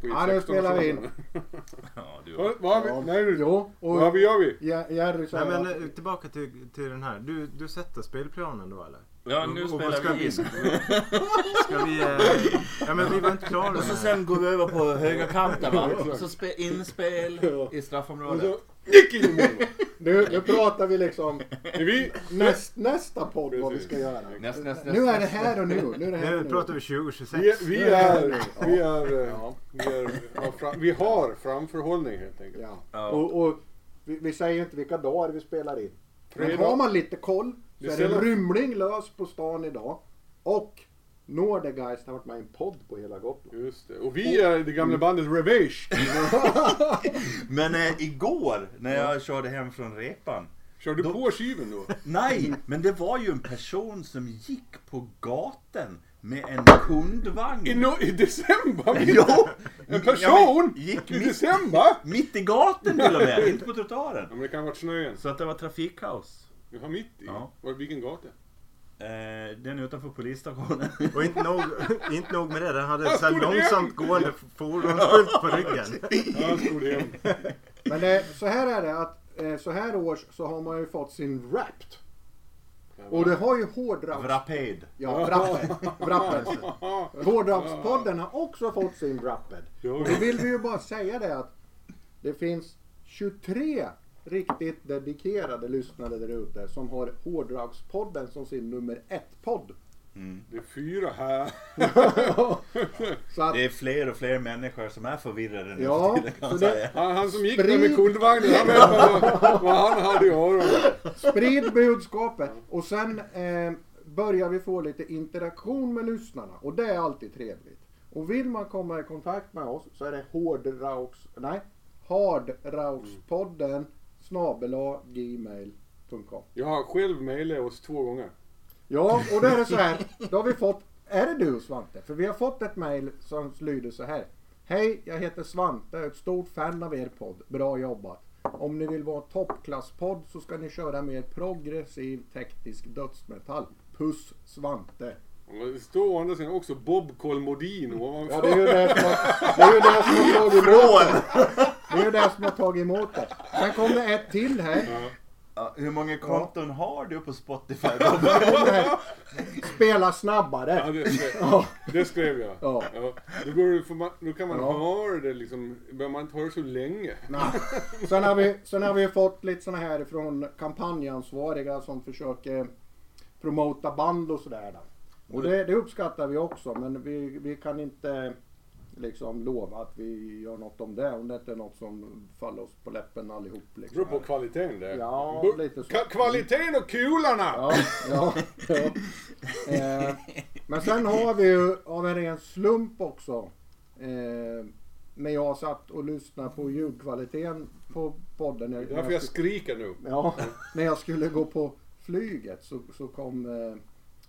Ja, nu spelar vi in. Ja, du har... Vad har vi? Nej, nu. Jo. Och vad gör vi? Jerry, nej, men tillbaka till den här. Du sätter spelplanen då, eller? Ja, nu och spelar vi in. Ska vi... Ja, men vi var inte klara. Och så sen går vi över på höga kanten, va? Och så inspel i straffområdet. Nu pratar vi liksom nästa podd vad vi ska göra. Näst, nu är det här och nu. Nu pratar vi 2026. Vi har framförhållning helt enkelt. Ja. Och vi säger inte vilka dagar vi spelar in. Men har man lite koll så är det rymling lös på stan idag. Och Nordegeist har varit med i en podd på hela Gotland. Just det. Och vi är det gamla bandet Revenge. Men igår när jag körde hem från repan. Körde du på skiven då? Nej, men det var ju en person som gick på gatan med en kundvagn. I december? Jo! En person? Gick i december? Mitt i gatan till och med, inte på trottoaren. Ja, men det kan ha varit snöen. Så att det var trafikkaos. Det var mitt i? Ja. Var det vilken gata? Den utanför polisstationen. Och inte nog med det, den hade så långsamt gående fordonsskylt på ryggen. Men så här är det att så här års så har man ju fått sin wrapped. Och det har ju hårdraps. Wrapped. Ja, wrapped. Hårdrapspodden har också fått sin wrapped. Då vill vi ju bara säga det att det finns 23 riktigt dedikerade lyssnare där ute som har hårdragspodden som sin nummer 1-podd. Mm. Det är 4 här. Så att, det är fler och fler människor som är förvirrade nu. Ja, så det, han som gick där med kundvagnen, han vet vad han hade i öronen. Sprid budskapet. Och sen börjar vi få lite interaktion med lyssnarna. Och det är alltid trevligt. Och vill man komma i kontakt med oss så är det hardraugspodden @gmail.com. Jag har själv mejlat oss 2 gånger. Ja, och det är det så här. Då har vi fått, är det du Svante? För vi har fått ett mejl som lyder så här. Hej, jag heter Svante, jag är ett stort fan av er podd. Bra jobbat. Om ni vill vara toppklasspodd så ska ni köra mer progressiv teknisk dödsmetall. Puss Svante. Det står å andra sidan också Bob Kolmodin. Ja, det är ju det som har tagit emot det. Det är ju det som har tagit emot det. Sen kom det ett till här. Ja, hur många konton har du på Spotify? Spela snabbare. Ja, det skrev jag. Ja. Ja. Nu kan man höra det liksom. Behöver man inte höra så länge. Nej. Sen har vi fått lite såna här från kampanjansvariga som försöker promota band och sådär. Och det uppskattar vi också, men vi kan inte liksom lova att vi gör något om det om det inte är något som faller oss på läppen allihop. Liksom. Det beror på kvaliteten där. Ja, lite så. Kvaliteten och kularna! Ja. Men sen har vi ju av en ren slump också när jag satt och lyssnade på ljudkvaliteten på podden. Därför jag skriker nu. Ja, när jag skulle gå på flyget så kom...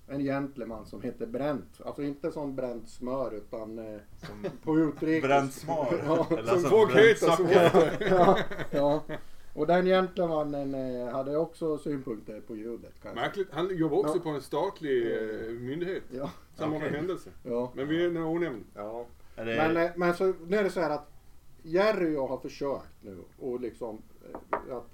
en gentleman som heter Brent. Alltså inte som Brent smör utan som på utrikes. Brent smör. Ja, som våghöjta som ja. Och den gentlemannen hade också synpunkter på ljudet. Kanske. Märkligt. Han jobbar också på en statlig myndighet. Ja. Samma händelse. Ja. Men vi är några onämnd. Ja. Men så, nu är det så här att Jerry och jag har försökt nu och liksom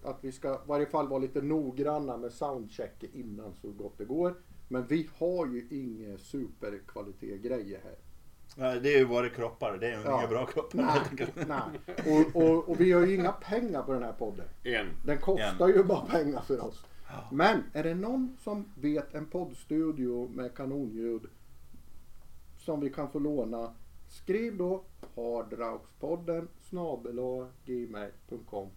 att vi ska i varje fall vara lite noggranna med soundcheck innan så gott det går. Men vi har ju inga superkvalitet-grejer här. Nej, det är ju våra kroppar. Det är ju inga bra kroppar. Nej. Och vi har ju inga pengar på den här podden. Den kostar ju bara pengar för oss. Men är det någon som vet en poddstudio med kanonljud som vi kan få låna, skriv då hardraugspodden @gmail.com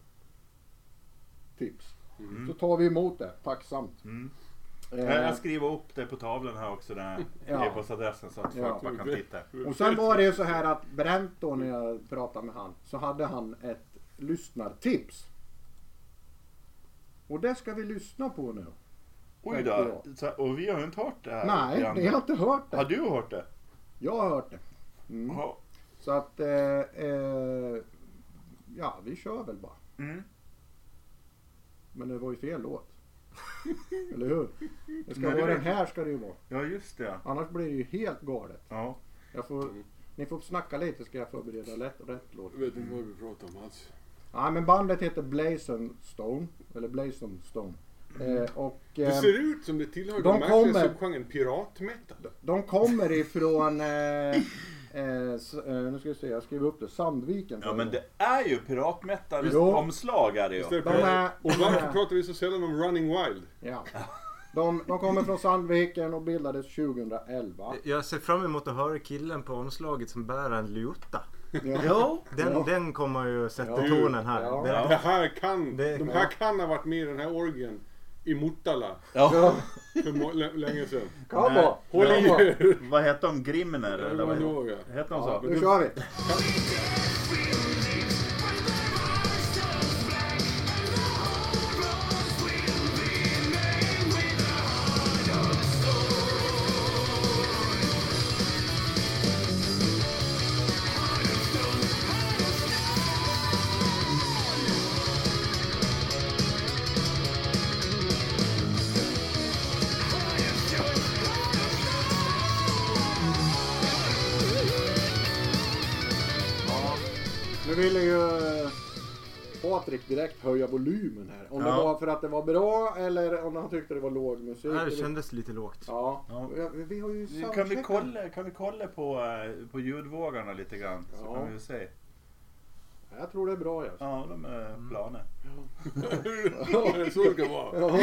tips. Mm. Så tar vi emot det, tacksamt. Mm. Jag skriver upp det på tavlan här också, den här e-postadressen så att folk bara kan titta. Och sen var det ju så här att Brent då, när jag pratade med han, så hade han ett lyssnartips. Och det ska vi lyssna på nu. Oj då, och vi har inte hört det här. Nej, ni har inte hört det. Har du hört det? Jag har hört det. Mm. Så att, vi kör väl bara. Mm. Men det var ju fel låt. Eller hur? Det ska vara den här ska det ju vara. Ja, just det. Annars blir det ju helt galet. Ja. Jag får, Ni får snacka lite, ska jag förbereda rätt låt. Jag vet inte vad vi pratar om alls. Nej, men bandet heter Blazon Stone. Eller Blazon Stone. Och, det ser ut som det tillhör de märkliga subgenren piratmetal. De kommer ifrån... nu ska vi se, jag skriver upp det. Sandviken. Ja, men det är ju piratmetal omslagare. Ja. Och varför pratar vi så sällan om Running Wild? Ja. De kommer från Sandviken och bildades 2011. Jag ser fram emot att höra killen på omslaget som bär en luta. Ja. Jo, den kommer ju sätta tonen här. Ja. Det här kan, de här kan ha varit med i den här orgen i Motala. Ja. För länge sedan. Kabo. Håll i. Vad heter de? Grimner? Eller vad heter de så? Nu kör vi. Direkt höja volymen här. Om det var för att det var bra eller om han tyckte det var låg musik. Det kändes lite lågt. Ja. Vi har ju kan vi kolla på ljudvågarna lite grann så kan vi se. Jag tror det är bra. Ja, de är planer. Det såg det vara.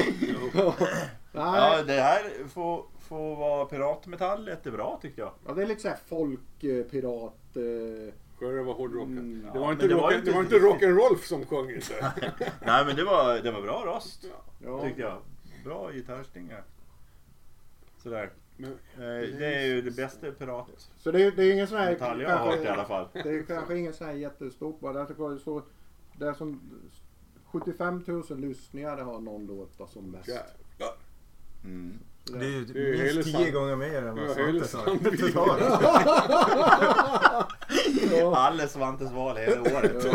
Ja, det här får vara piratmetall jättebra tycker jag. Ja, det är liksom folkpirat... Det var hårdrocken. Det var inte rock'n'roll som sjöng inte. Nej, men det var bra röst. Ja. Tyckte jag. Bra gitarrstingar. Sådär. Men, det är ju det bästa pirat. Så det är ingen sån här detalj jag har hört i alla fall. Det är kanske ingen sån här jättestor bara. Det är som 75 000 lyssningar har någon låta som mest. Ja. Mm. Det är ju minst 10 gånger mer än vad Svante sa. Alla Svantes val hela året.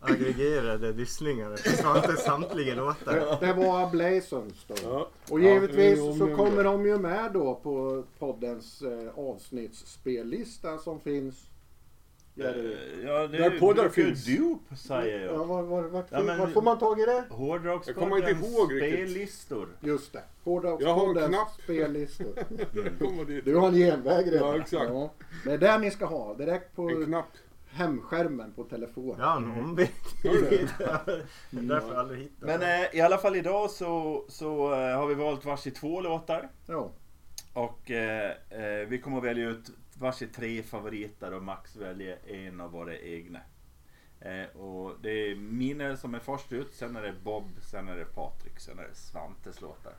Aggregerade lyssningar. Svantes samtliga låtar. Det var Blazons då. Och givetvis så kommer de ju med då på poddens avsnittsspellista som finns. Ja, det är poddar finns. Dupe, säger jag. Ja, var får man tag i det? Hårdrockspodden, jag kommer inte ihåg spellistor. Just det. Hårdrockspodden, spellistor. Du har en genväg redan. Ja, exakt. Ja. Det är där ni ska ha. Direkt på hemskärmen på telefonen. Ja, en ombygg. Därför aldrig hittar. Men i alla fall idag så har vi valt varsin 2 låtar. Ja. Och vi kommer att välja ut varsin 3 favoriter och Max väljer en av våra egna. Och det är Minel som är först ut, sen är det Bob, sen är det Patrik, sen är det Svantes låtar.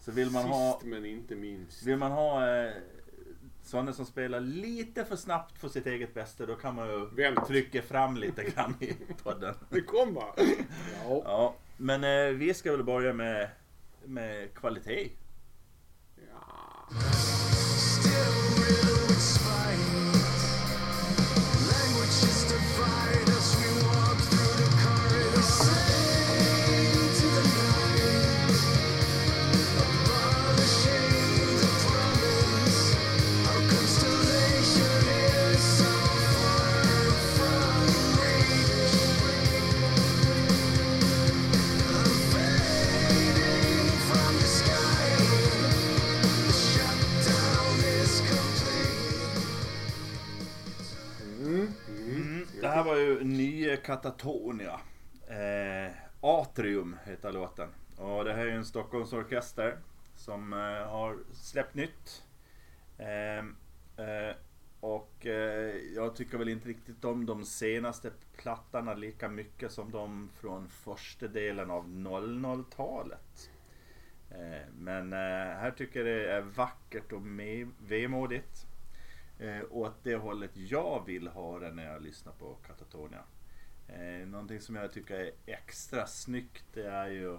Så vill man ha, sist men inte minst. Vill man ha sådana som spelar lite för snabbt för sitt eget bästa, då kan man ju trycka fram lite grann i podden. Det kommer! Ja, men vi ska väl börja med kvalitet. Ja... Det här var ju nya Katatonia. Atrium heter låten. Och det här är ju en Stockholmsorkester som har släppt nytt. Och jag tycker väl inte riktigt om de senaste plattorna lika mycket som de från första delen av 00-talet. Men här tycker jag det är vackert och vemodigt. Och att det hållet jag vill ha det när jag lyssnar på Katatonia. Någonting som jag tycker är extra snyggt, det är ju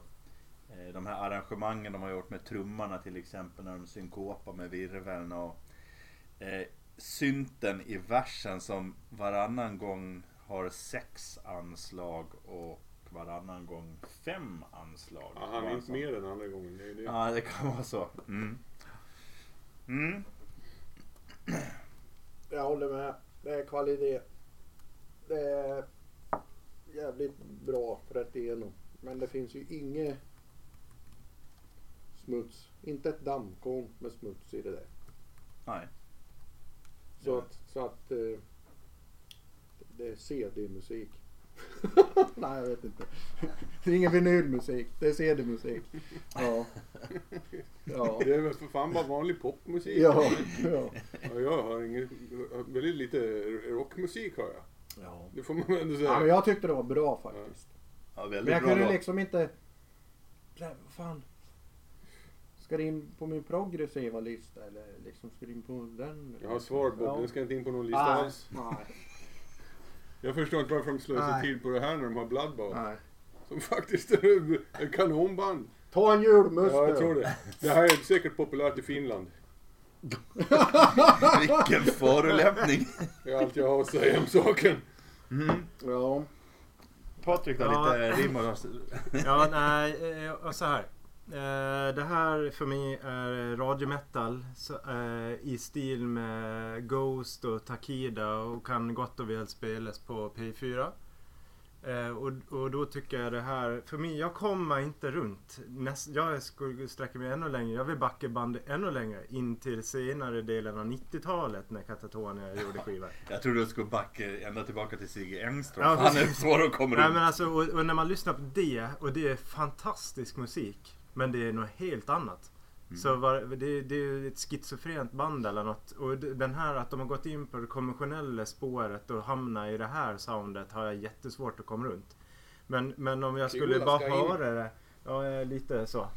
de här arrangemangen de har gjort med trummarna till exempel, när de synkopar med virveln och synten i versen som varannan gång har 6 anslag och varannan gång 5 anslag. Ja, han är inte mer än andra gången. Det kan vara så. Mm. Jag håller med. Det är kvalitet. Det är jävligt bra rätt igenom. Men det finns ju inget smuts. Inte ett dammkorn med smuts i det där. Nej. Så att det är CD-musik. Nej, jag vet inte. Det är ingen vinylmusik, det är CD-musik. Ja. Ja. Det är väl för fan bara vanlig popmusik. Ja. Ja. Ja, jag har ingen, väldigt lite rockmusik har jag. Ja. Det får man ändå säga. Ja, men jag tyckte det var bra faktiskt. Ja, väldigt men jag kunde bra. Liksom inte... Vad fan? Ska det in på min progressiva lista? Eller liksom ska det in på den? Jag har svarat på, den ska inte in på någon lista alls. Nej. Jag förstår inte varför de slösar tid på det här när de har Bloodbath. Som faktiskt är en kanonband. Ta en julmust. Ja, jag tror det. Det här är säkert populärt i Finland. Vilken förolämpning. Det är allt jag har att säga om saken. Mm. Ja. Patrik har lite rimmar. Ja, nej. Så här. Det här för mig är radiometal i stil med Ghost och Takida och kan gott och väl spelas på P4. Och då tycker jag det här, för mig, jag kommer inte runt. Jag skulle sträcka mig ännu längre, jag vill backa bandet ännu längre in till senare delen av 90-talet när Katatonia gjorde skivor. Jag tror du skulle backa ända tillbaka till Sigge Engström, ja, han är svår att komma runt. Nej, men alltså, och när man lyssnar på det, och det är fantastisk musik. Men det är något helt annat. Mm. Så det är ett schizofrent band eller något. Och den här att de har gått in på det konventionella spåret och hamnar i det här soundet har jag jättesvårt att komma runt. Men om jag skulle bara höra det. Ja, lite så.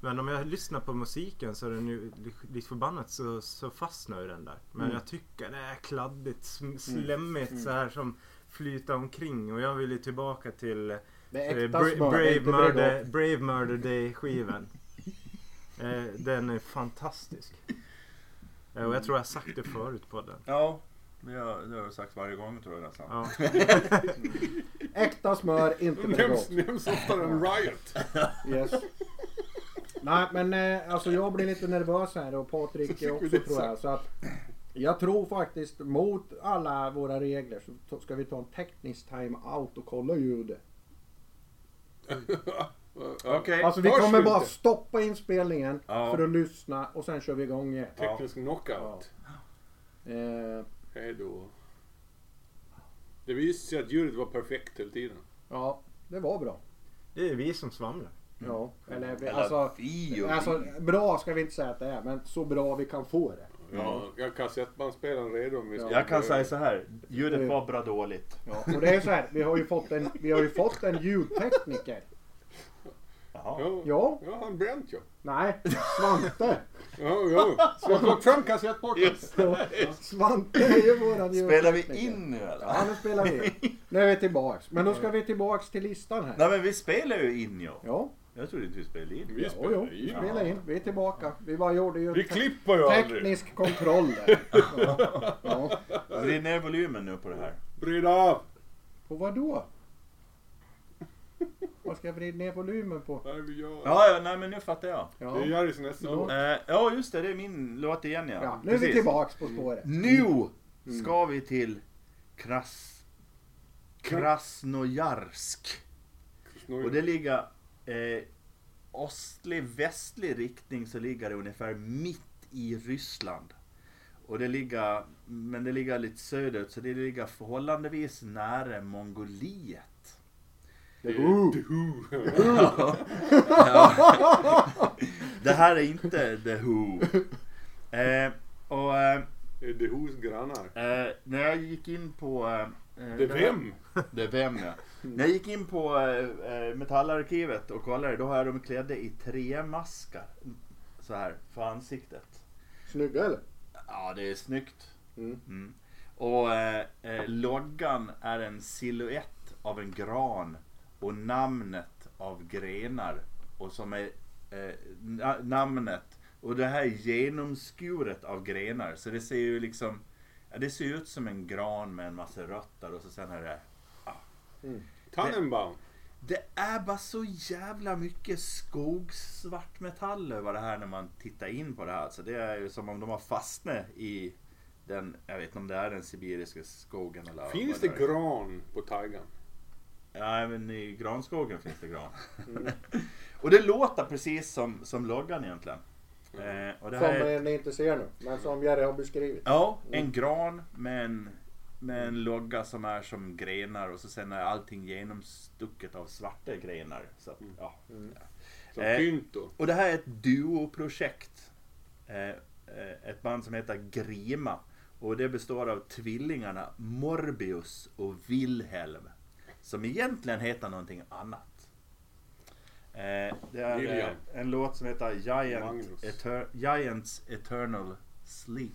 Men om jag lyssnar på musiken så är den ju lite förbannat så fastnar ju den där. Men jag tycker det är kladdigt, slemmigt så här som flyter omkring. Och jag vill ju tillbaka till... Brave Murder Day-skivan. Den är fantastisk. Och jag tror jag har sagt det förut på den. Ja, det har jag sagt varje gång tror jag nästan. Ja. Äkta smör, inte bröd. Nämns ofta en riot. Yes. Nej, men alltså jag blir lite nervös här och Patrik också tror jag. Så att jag tror faktiskt mot alla våra regler så ska vi ta en teknisk timeout och kolla ljudet. Okay. Alltså vi kommer bara stoppa inspelningen för att lyssna och sen kör vi igång igen. Teknisk knockout. Hej då. Det visade sig att ljudet var perfekt hela tiden. Ja, det var bra. Det är vi som svamlar. Ja, eller alltså bra ska vi inte säga att det är, men så bra vi kan få det. Ja, jag kassettbandspelaren redo om vi ska. Jag kan säga så här, ljudet var bra dåligt. Ja, och det är så här, vi har ju fått en ljudtekniker. Jaha. Ja. Ja, han bränt ju. Nej, Svante. Ja. Svante från kassettporten. Svante är ju våran ljudtekniker. Spelar vi in nu eller? Ja, nu spelar vi in. Nu är vi tillbaks. Men då ska vi tillbaks till listan här. Nej, men vi spelar ju in ju. Ja. Jag tror inte vi spelar in. Vi spelar in. Vi är tillbaka. Vi bara gjorde ju teknisk kontroll där. Ja. Vrid ner volymen nu på det här. Vrid av! På vad då? Vad ska jag vrida ner volymen på? Nej, men nu fattar jag. Ja. Det gör det sin nästa låt. Ja, just det. Det är min låt igen. Ja. Ja, nu är vi tillbaks på spåret. Nu ska vi till Krasnojarsk. Och det ligger... östlig-västlig riktning så ligger det ungefär mitt i Ryssland. Och det ligger lite söderut så det ligger förhållandevis nära Mongoliet. Det här är inte The Who. The Who's grannar. När jag gick in på... Det vem? När jag gick in på metallarkivet och kollade, då har de klädda i tre maskar så här för ansiktet. Snygga eller? Ja, det är snyggt. Mm. Och loggan är en silhuett av en gran och namnet av grenar och som är namnet och det här är genomskuret av grenar så det ser ju liksom det ser ut som en gran med en massa rötter och så sen är det... Tannenbaum. Det är bara så jävla mycket skogssvartmetall över det här när man tittar in på det här. Så det är ju som om de har fastnat i den, jag vet inte om det är den sibiriska skogen eller... Finns det gran på taigan? Ja, men i granskogen finns det gran. Mm. Och det låter precis som loggan egentligen. Och det som här ni inte ser nu, men som Jerry har beskrivit. Ja, en gran med en logga som är som grenar, och så sen är allting genomstucket av svarta grenar. Så att, ja. Mm. Som pynt. Och det här är ett duoprojekt. Ett band som heter Grima. Och det består av tvillingarna Morbius och Wilhelm. Som egentligen heter någonting annat. Det är en låt som heter Giants Eternal Sleep.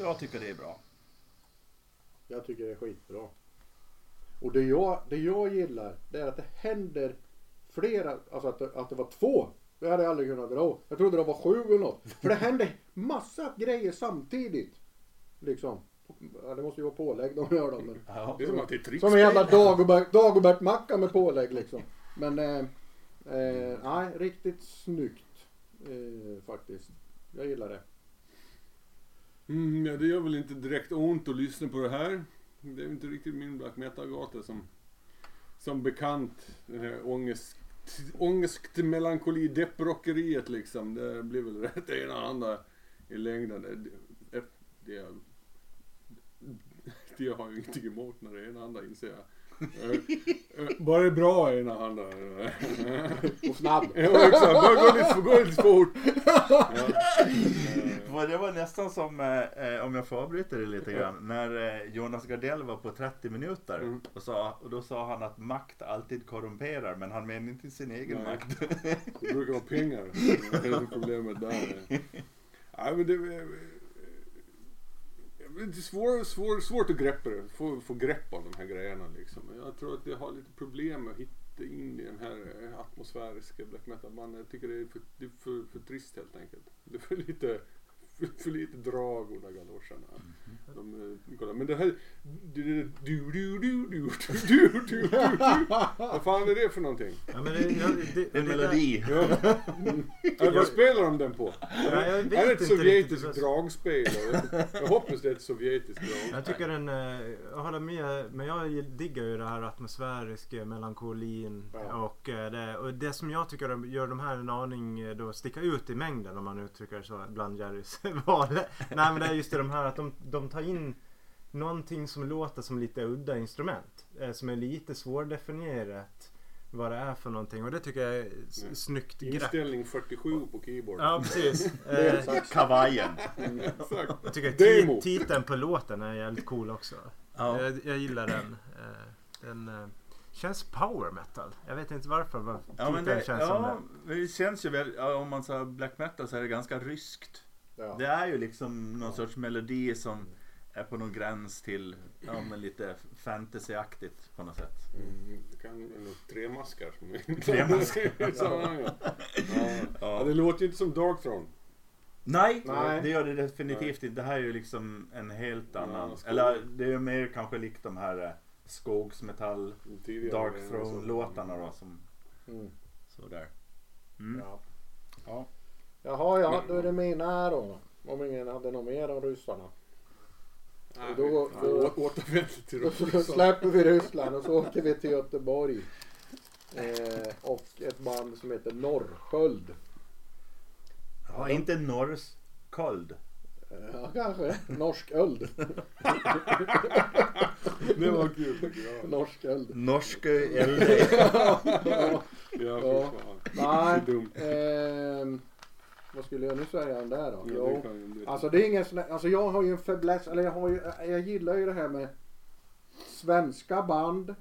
Jag tycker det är bra. Jag tycker det är skitbra. Och det jag gillar, det är att det händer flera, alltså att det var två. Det hade jag aldrig kunnat dra. Jag trodde det var 7 eller något. För det hände massa grejer samtidigt. Liksom. Ja, det måste ju vara pålägg de gör dem. Men, ja, det är som att det är trist. Som en jävla Dagobert-macka med pålägg liksom. Men nej, riktigt snyggt faktiskt. Jag gillar det. Ja, det gör väl inte direkt ont att lyssna på det här. Det är inte riktigt min black metal-gata som bekant. Den här ångest melankoli, depprockeriet liksom. Det blir väl rätt ena och andra i längden. Det har ju ingenting emot när det är ena och andra, inser jag. Bara det bra är ena andra. Och snabb. Bara gå lite fort. Det var nästan som, om jag får avbryta det lite grann, när Jonas Gardell var på 30 minuter och då sa han att makt alltid korrumperar, men han menar inte sin egen makt. Det brukar vara pengar. Det är problemet där. Nej, men det är svårt att greppa det. Få grepp av de här grejerna liksom. Jag tror att det har lite problem att hitta in i den här atmosfäriska black metal-mannen. Jag tycker det är för trist helt enkelt. Det är för lite drag och galoscherna. Men det här du. Vad fan är det för någonting? Ja, men det är en melodi. Vad spelar de den på? Det är ett sovjetiskt dragspel. Jag hoppas det är ett sovjetiskt drag. Jag tycker jag håller med, men jag diggar ju det här atmosfäriska melankolin och det som jag tycker gör de här en aning då sticka ut i mängden, om man uttrycker så, bland Jerrys val. Nej, men det är just det här att de tar in någonting som låter som lite udda instrument, som är lite svårdefinierat vad det är för någonting, och det tycker jag är snyggt grepp. Inställning 47 på keyboard. Ja, precis. Kavajen. Jag tycker titeln på låten är jävligt cool också. Ja. Jag gillar den. Den känns power metal. Jag vet inte varför. Det känns ju väl, om man säger black metal så är det ganska ryskt. Ja. Det är ju liksom någon sorts melodi som är på någon gräns till men lite fantasyaktigt på något sätt. Det kan nog tremaskar. Ja, det låter ju inte som Dark Throne. Nej, det gör det definitivt inte. Det här är ju liksom en helt annan. Eller det är ju mer kanske likt de här skogsmetall Dark Throne låtarna då som så där. Mm. Ja. Jaha, då är det mina då. Om ingen hade något mer om ryssarna. Nej, då släpper vi Ryssland och så åker vi till Göteborg. Och ett band som heter Norrsköld. Ja, inte Norrsköld. Ja, kanske. Norsköld. Det var kul. Norsköld. Norsköld. Ja. Nej, vad skulle jag nu säga om det här då? Jo, alltså det är ingen sån här, alltså jag har ju en fäbless, eller jag gillar ju det här med svenska band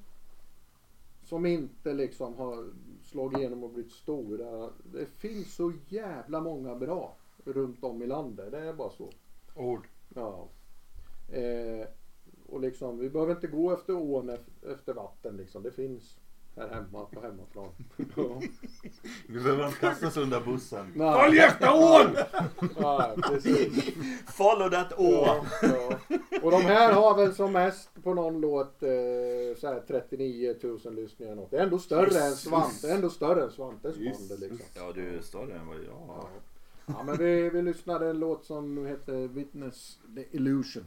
som inte liksom har slagit igenom och blivit stora. Det finns så jävla många bra runt om i landet. Det är bara så. Ord. Ja. Och liksom, vi behöver inte gå efter ån efter vatten liksom. Det finns här hemma på hemmaplan. Ja. Vi behöver inte kastas under bussen. Följ efter ån! Ja, precis. Follow that ån. Ja, ja. Och de här har väl som mest på någon låt så här 39 000 lyssningar något. Det är ändå större än Svante. Det är ändå större än Svantes band liksom. Ja, du är större än vad jag har. Ja. Ja, men vi lyssnade en låt som heter Witness the Illusion.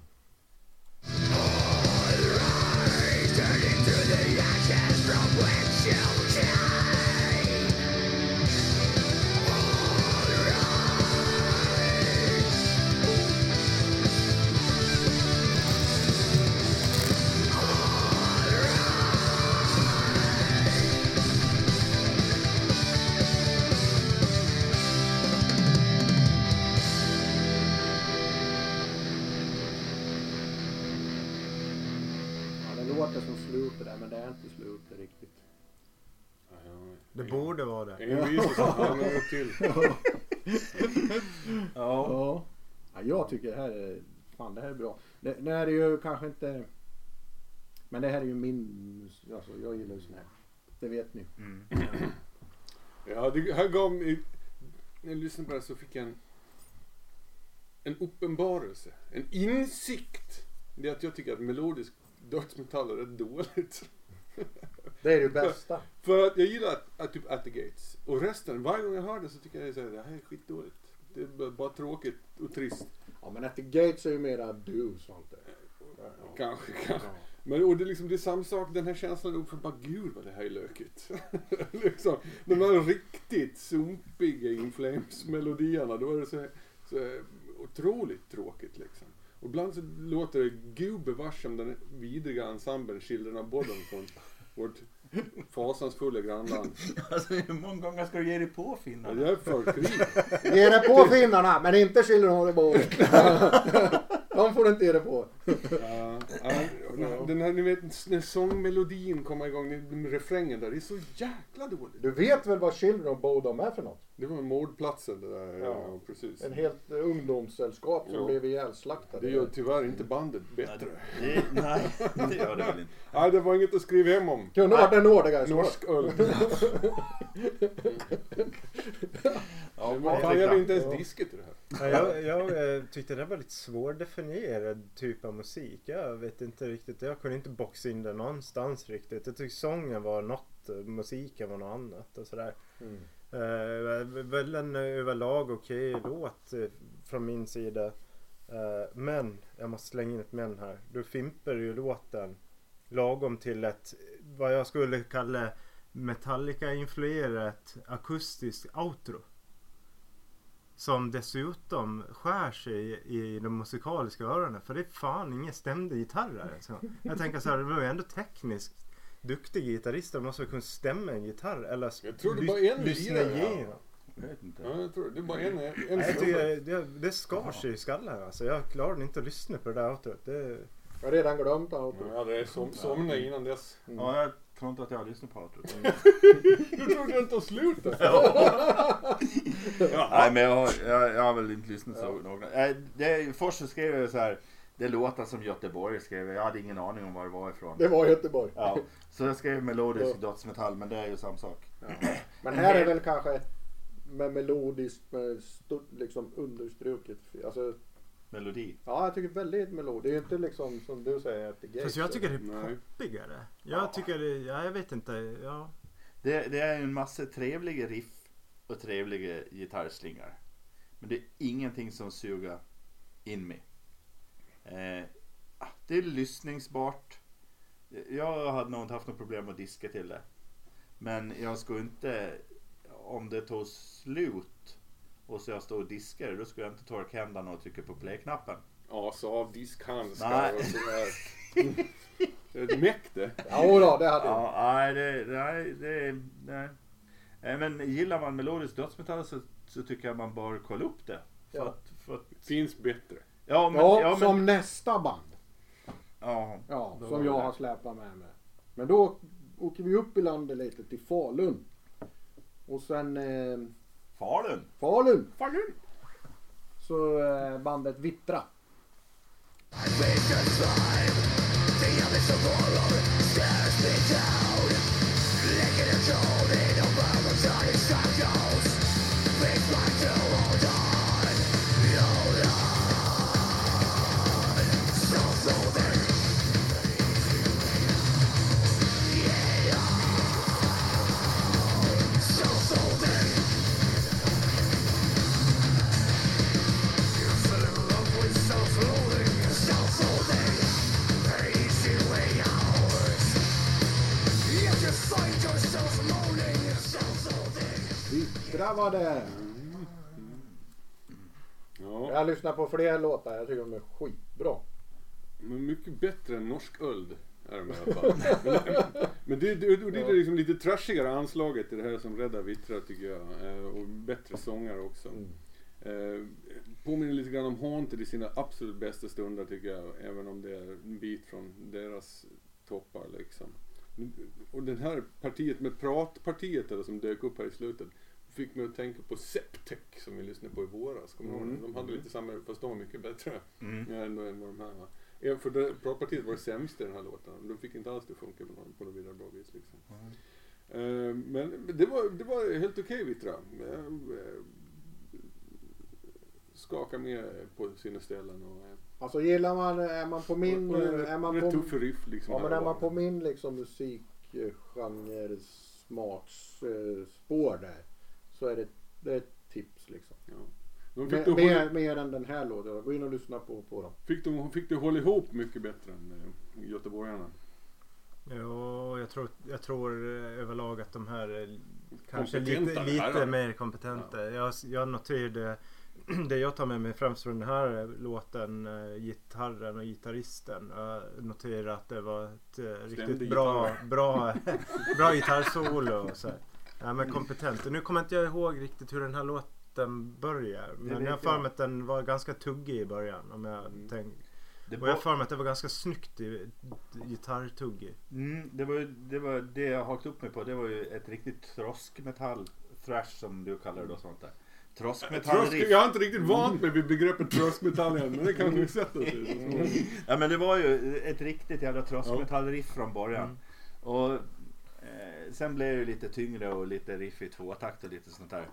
Det borde vara det. Det är ju så många till. Ja. Ja, jag tycker det här är, fan det här är bra. Det här är ju kanske inte, men det här är ju min, alltså jag gillar ju sån här. Det vet ni. Mm. Ja, det här gav mig, när jag lyssnade på det så fick jag en uppenbarelse, en insikt. Det är att jag tycker att melodisk dödsmetall är rätt dåligt. Det är det bästa. För att jag gillar att typ At the Gates. Och resten, varje gång jag hör det så tycker jag att det här är skitdåligt. Det är bara tråkigt och trist. Ja, men At the Gates är ju mera du sånt där. Ja. Kanske. Ja. Men och det, liksom, det är samma sak, den här känslan upp för bara gud vad det här är lökigt. Liksom, de här riktigt sumpiga In Flames-melodierna, då är det så otroligt tråkigt liksom. Och ibland så låter det gubevars som den vidriga ensemblen skildrar av Bodden från vårt fasansfulla grannland. Alltså hur många gånger ska du ge dig på finnarna? Jag är för krig. Ge dig på finnarna, men inte skildrar av Bodden. De får du inte ge dig på. Den här, ni vet, när sångmelodin kommer igång, refrängen där, det är så jäkla dåligt. Du vet väl vad Children of Bodom är för något? Det var mordplatsen det där, ja precis. En helt ungdomssällskap som blev ihjälslaktade. Det gör tyvärr inte bandet bättre. Nej, det gör det väl inte. Nej, det var inget att skriva hem om. Kunde ha varit en årdiga. Norsk öl. Man fangade inte ens disket i det här. Ja, jag tyckte det var lite svårdefinierad typ av musik. Jag vet inte riktigt. Jag kunde inte boxa in det någonstans riktigt. Jag tyckte sången var något, musiken var något annat och sådär. Mm. Väl en överlag okej låt från min sida. Men, jag måste slänga in ett men här. Du fimper ju låten lagom till ett, vad jag skulle kalla Metallica-influerat akustiskt outro. Som dessutom skär sig i de musikaliska öronen. För det är fan ingen stämd gitarrare. Så jag tänker så här, det var ju ändå tekniskt duktig gitarrist. De måste väl kunna stämma en gitarr. Eller jag tror det bara en lirare. Jag vet inte. Ja, jag tror det bara en det skar sig i skallen. Alltså. Jag klarade inte att lyssna på det där outrot. Jag har redan glömt outrot. Ja, det är somna innan dess. Mm. Ja, jag tror inte att jag har lyssnat på outrot. Du trodde inte att sluta. Ja. Nej, men jag har väl inte lyssnat så någon. Först så skrev jag så här. Det låter som Göteborg, skrev jag. Jag hade ingen aning om var det var ifrån. Det var Göteborg. Ja. Så jag skrev melodisk dödsmetall, men det är ju samma sak. Ja. Men här är väl kanske med melodiskt, med stort, liksom understruket. Alltså, melodi? Ja, jag tycker väldigt melodi. Det är inte liksom som du säger. Fast jag tycker det är poppigare. Jag tycker det, jag vet inte. Ja. Det är en massa trevliga riff och trevliga gitarrslingar. Men det är ingenting som suger in mig. Det är lyssningsbart. Jag hade nog inte haft något problem att diska till det. Men jag skulle inte, om det tog slut och så jag står och diskar, då skulle jag inte torka händerna och trycka på play-knappen. Ja, så av diskhandskar och sådär. Det mäkte. Ja, då, det hade jag. Nej, nej. Men gillar man melodisk dödsmetall så tycker jag man bör kolla upp det. För att finns bättre. Ja, men som nästa band. Ja som jag har släpat med mig. Men då åker vi upp i landet lite till Falun. Och sen Falun. Så bandet Vittra. Vittra var det. Ja. Jag lyssnar på fler låtar. Jag tycker de är skitbra. Men mycket bättre än norsk öld är de i alla fall. Men det är liksom lite trashigare anslaget i det här som räddar Vittra tycker jag. Och bättre sångare också. Påminner lite grann om Haunted i sina absolut bästa stunder tycker jag. Även om det är en bit från deras toppar liksom. Och det här partiet med pratpartiet eller som dök upp här i slutet fick mig att tänka på Septek som vi lyssnade på i våras. De hade lite samma, fast de var mycket bättre än vad de här var. För det, pratpartiet var det sämsta i den här låten. De fick inte alls det funka på något vidare bra vis liksom. Men det var helt okej Vittra. Skaka med på sina ställen och alltså gillar man, är man på min liksom musikgenre smarts spår där så är det är ett tips liksom. Ja. Mer än den här låten. Gå in och lyssna på dem. Fick du hålla ihop mycket bättre än göteborgarna? Ja, jag tror överlag att de här är kanske lite mer kompetenta. Ja. Jag noterade det jag tar med mig främst från den här låten, gitarren och gitarristen. Jag noterar att det var ett riktigt bra gitarrsolo och så. Ja, men kompetent. Nu kommer inte jag ihåg riktigt hur den här låten börjar. Men jag för mig att den var ganska tuggig i början. Om jag och jag för mig att det var ganska snyggt gitarrtuggig. Det var det jag hakt upp mig på. Det var ju ett riktigt thrash som du kallar det och sånt där. Jag har inte riktigt vant mig vid begreppet tröskmetall än, men det kan vi sätta oss i. Ja, men det var ju ett riktigt jävla tröskmetallriff från början. Och sen blev det lite tyngre och lite riff i tvåtakt och lite sånt där.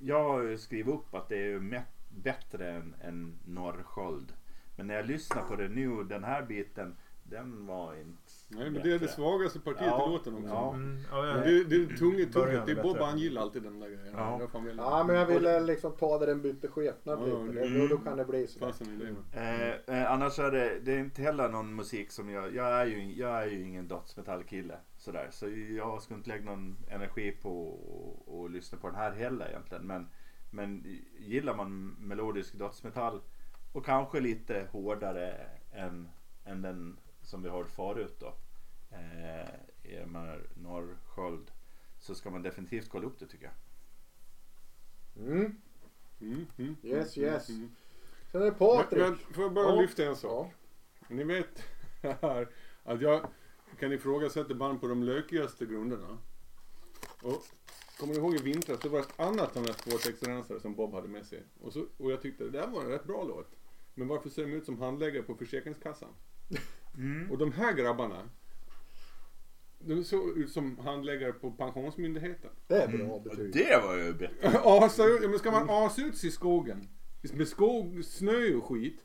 Jag har ju skrivit upp att det är ju bättre än Norrsköld. Men när jag lyssnar på det nu, den här biten, den var inte... Nej, men det är det svagaste partiet i låten också. Ja. Det är tungt. Det är Bob, han gillar alltid den där grejen. Men jag ville liksom ta det en bytte skepnad lite. Då kan det bli så. Annars är det är inte heller någon musik som jag är ju ingen dödsmetallkille sådär. Så jag skulle inte lägga någon energi på att lyssna på den här heller egentligen. Men gillar man melodisk dödsmetall och kanske lite hårdare än den som vi har förut då i de här Norrsköld, så ska man definitivt kolla upp det tycker jag. Yes. Sen är det Patrik. Men får jag bara lyfta en sak? Ni vet här att jag kan ifrågasätta band på de lökigaste grunderna. Och kommer ni ihåg i vintras det var ett annat av de här två textrensare som Bob hade med sig. Och jag tyckte det här var en rätt bra låt. Men varför ser de ut som handläggare på Försäkringskassan? Och de här grabbarna, de såg ut som handläggare på Pensionsmyndigheten. Det är bra betyg. Det var ju bättre. Men ska man asa ut sig i skogen med skog, snö och skit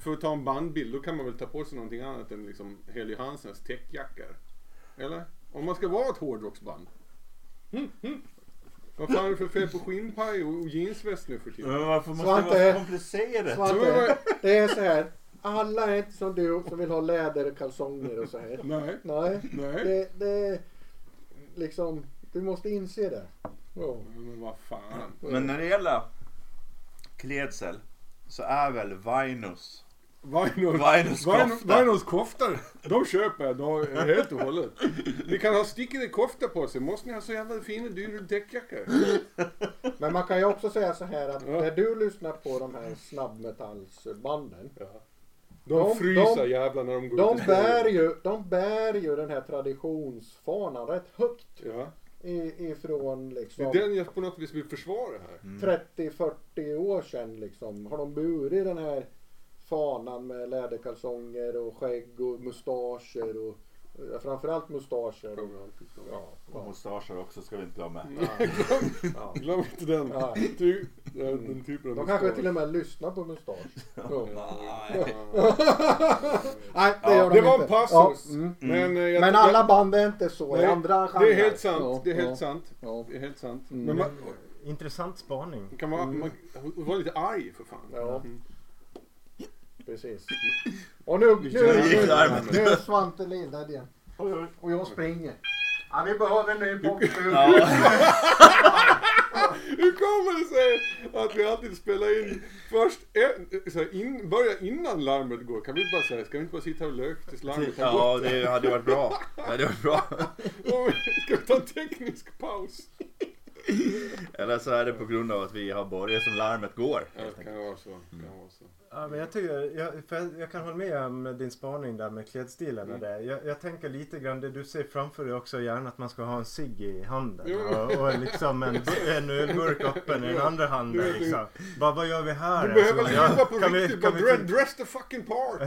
för att ta en bandbild, då kan man väl ta på sig någonting annat än liksom Helly Hansens täckjackor. Eller? Om man ska vara ett hårdrocksband. Vad fan är det för fel på skinnpaj och jeansväst nu för tiden? Men varför måste det vara komplicerat? Svante, det är så här. Alla är inte som du som vill ha läderkalsonger och så här. Nej. Det liksom, du måste inse det. Men vad fan. Men när det gäller klädsel så är väl Vinus koftor. De köper jag då helt och hållet. Ni kan ha stickade koftor på sig. Måste ni ha så jävla fina dyra däckjackor? Men man kan ju också säga så här att när du lyssnar på de här snabbmetallsbanden de fryser jävlar när de går ut. De bär ju den här traditionsfanan rätt högt. Ja. ifrån liksom... Det är den jag på något vis vill försvara här. 30-40 år sedan liksom. Har de burit den här fanan med läderkalsonger och skägg och mustascher och... Framförallt mustascher. Ja, och mustascher också ska vi inte glömma. Glöm inte den. Den typen av de kanske till och med lyssnar på mustasch. Nej, det var en passus. Men alla band är inte så. Nej, andra det är helt sant. Det är helt sant. Men intressant spaning. Kan man vara lite arg för fan. Ja. Precis. Och nu är Svante ledad igen. Och jag springer. Ja, vi behöver en ny popstur. Hur kommer det sig att vi alltid spelar in först börja innan larmet går? Kan vi inte bara säga, ska vi inte bara sitta och lök tills larmet har gått? Ja, det hade varit bra. Ska vi ta en teknisk paus? Eller så är det på grund av att vi har börjat som larmet går. Ja, det kan vara så. Ja, men jag tycker, jag kan hålla med om din spaning där med klädstilen och det. Jag tänker lite grann, det du ser framför dig också gärna att man ska ha en cigg i handen och liksom en ölburk öppen i den andra handen liksom. Vad gör vi här? Du behöver leva på riktigt, but dress the fucking part.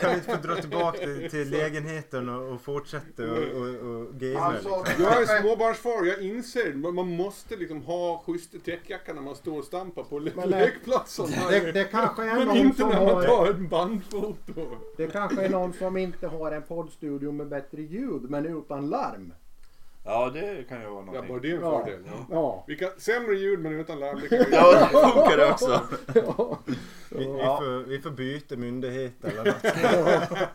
Kan vi inte få dra tillbaka till lägenheten och fortsätta och gamer? Alltså, jag är småbarnsfar, jag inser man måste liksom ha schyssta täckjackan när man står och stampar på lekplatsen. Det kanske men inte när man tar ett bandfoto. Det kanske är någon som inte har en poddstudio med bättre ljud, men utan larm. Ja, det kan ju vara någonting. Ja, bara det är en fördel. Ja. Vi kan sämre ljud, men utan larm. Det kan ju... Ja, det funkar också. Ja. Vi får byta myndighet eller något. Ja.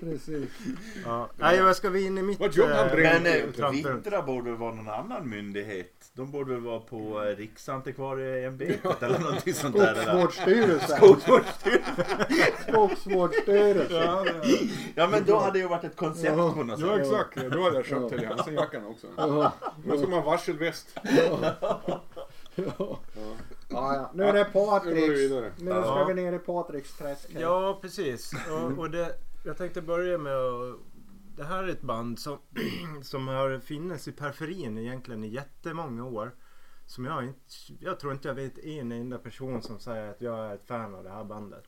Precis. Ja. Nej, jag ska vi in i mitt... Men Vintra borde vara någon annan myndighet. De borde väl vara på Riksantikvarieämbetet eller någonting sånt där. Skogsvårdsstyrelsen. Ja, men då hade ju varit ett koncept på något sätt. Ja, exakt. Då hade jag köpt till Hansenjackan också. Då ska man varselväst. Ja. Nu är det Patricks. Nu ska vi ner i Patricks träsk. Ja, precis. Och det... Jag tänkte börja med att det här är ett band som har funnits i periferin egentligen i jättemånga år. Som jag tror inte jag vet en enda person som säger att jag är ett fan av det här bandet.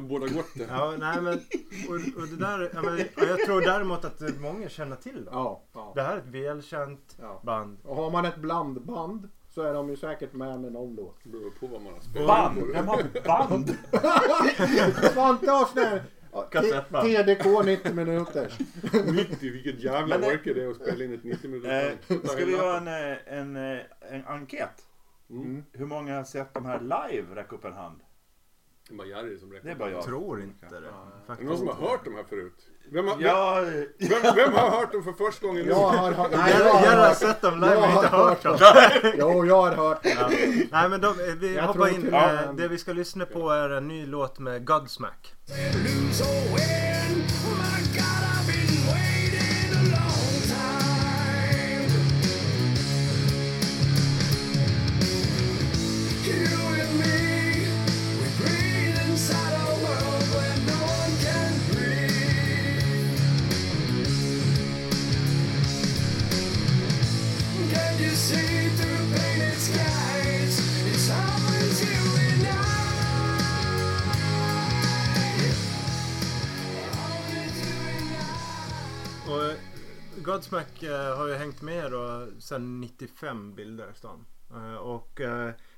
Båda gott det. Ja, nej men och det där jag tror däremot att många känner till det. Ja. Det här är ett välkänt band. Och har man ett blandband så är de ju säkert med någon låt. Det beror på vad man har spelat. Band. Svante har snö. TDK 90 minuter. 90, vilket jävla orker det är att spela in ett 90 minuter. Ska vi göra en enkät? Hur många har sett de här live? Räck upp en hand. Det är bara Jerry som räcker upp. Jag tror inte det. Är någon som har hört dem här förut? Vem har hört dem för första gången? Jag har sett dem live men inte hört dem. Jo, jag har hört dem. Nej, men vi hoppar in. Det vi ska lyssna på är en ny låt med Godsmack. Godsmack har ju hängt med då sedan 95 bilder stan. Och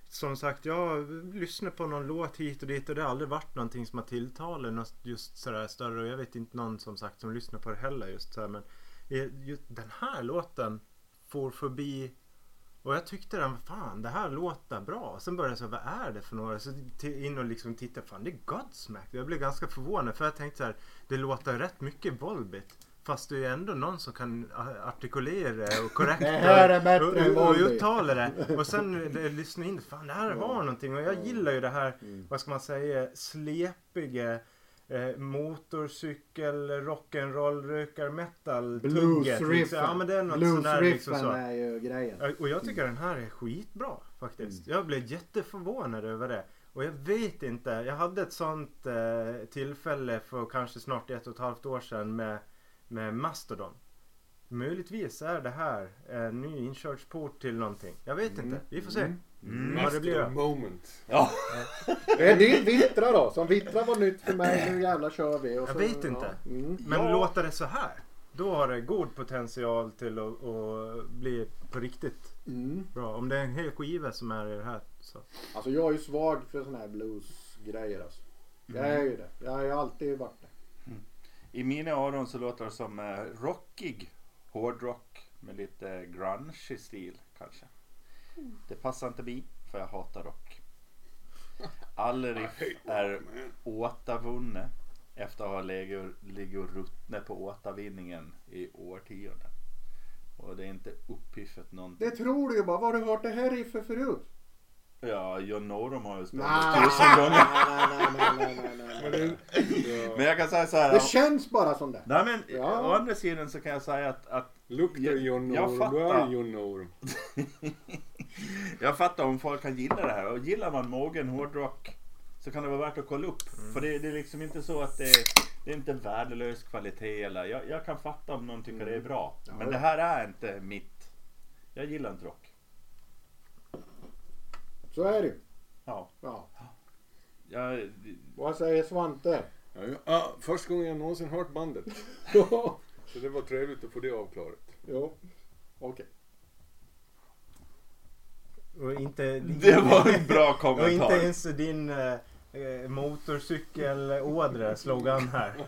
som sagt, jag lyssnar på någon låt hit och dit och det har aldrig varit någonting som har tilltalen just sådär större. Och jag vet inte någon som sagt som lyssnar på det heller just såhär. Men just den här låten får förbi och jag tyckte den, fan det här låter bra. Sen började jag så vad är det för några? Så in och liksom titta, fan det är Godsmack. Jag blev ganska förvånad för jag tänkte så här, det låter rätt mycket volbigt. Fast det är ändå någon som kan artikulera och korrekta och uttala det. Och sen lyssna in, fan det här var någonting. Och jag gillar ju det här, vad ska man säga, slepiga motorcykel, rock'n'roll, rökar, metal, blues-riffen. Ja, men det är något sån där liksom så. Är ju grejen. Och jag tycker den här är skitbra faktiskt. Jag blev jätteförvånad över det. Och jag vet inte, jag hade ett sånt tillfälle för kanske snart 1,5 år sedan med Mastodon. Möjligtvis är det här en ny inkörsport till någonting. Jag vet inte. Vi får se. Vad det blir. Moment. Ja. Det är ju vittra då. Som vittra var nytt för mig. Nu jävla kör vi. Och så, jag vet inte. Ja. Men låter det så här. Då har det god potential till att bli på riktigt bra. Om det är en hel skiva som är i det här. Så. Alltså jag är ju svag för såna här bluesgrejer. Alltså. Jag är ju det. Jag har ju alltid varit det. Mm. I mina öron så låter det som rockig. Hårdrock med lite grunge i stil kanske. Det passar inte bi för jag hatar rock. All riff är återvunne efter att ha legat och ruttnat på återvinningen i årtionden. Och det är inte uppiffet någonting. Det tror du ju bara. Vad har du hört det här riffet förut? Ja, John Norum har ju spelat 1000 gånger. Nej. Men jag kan säga så här. Det känns bara som det. Nej men å andra sidan så kan jag säga att luktar John Norum, du är John Norum. Jag fattar om folk kan gilla det här. Och gillar man mogen hårdrock så kan det vara värt att kolla upp. För det är liksom inte så att det är inte värdelös kvalitet eller. Jag kan fatta om någon tycker det är bra. Men det här är inte mitt. Jag gillar inte rock. Så är det. Ja. Vad säger Svante? Ja, första gången jag någonsin hört bandet. Så det var trevligt att få det avklarat. Ja, okej. Och inte... Det var en bra kommentar. Och inte ens din motorcykelådra slog an här.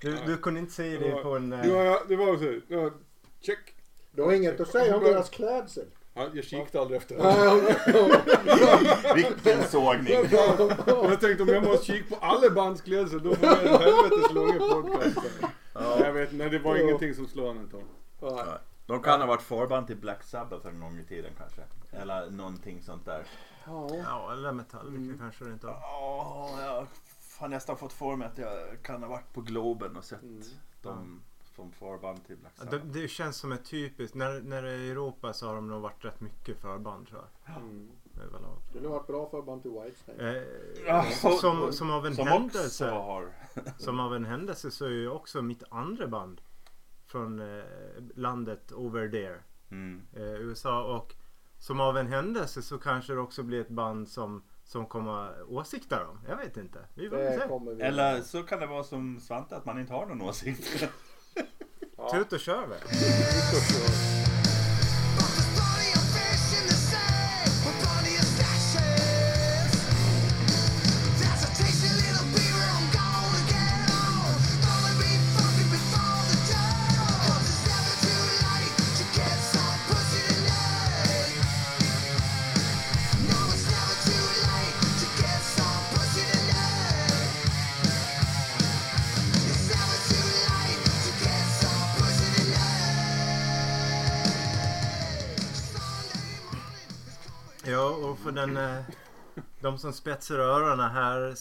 Du kunde inte säga det på en... Det var så. Check. Du har inget att säga om deras klädsel. Jag kikade aldrig efter det. Vilken sågning. Jag tänkte om jag måste kika på alla bandskläder då får jag en helvetes lång podcast. Jag vet inte, det var ingenting som slår en ton. De kan ha varit förband till Black Sabbath en gång i tiden kanske. Eller någonting sånt där. Ja, eller Metallica kanske det inte har. Jag har nästan fått för mig att jag kan ha varit på Globen och sett dem. Från förband till Black Sabbath. Det känns som ett typiskt... När det är i Europa så har de nog varit rätt mycket förband, tror jag. Skulle ha varit bra förband till Whitesnake. Som av en händelse... som av en händelse så är ju också mitt andra band från landet over there. USA. Och som av en händelse så kanske det också blir ett band som kommer åsikter om. Jag vet inte. Vi. Eller så kan det vara som Svante att man inte har någon åsikt. Tut och kör väl. Ja, och för de som spetsar öronen här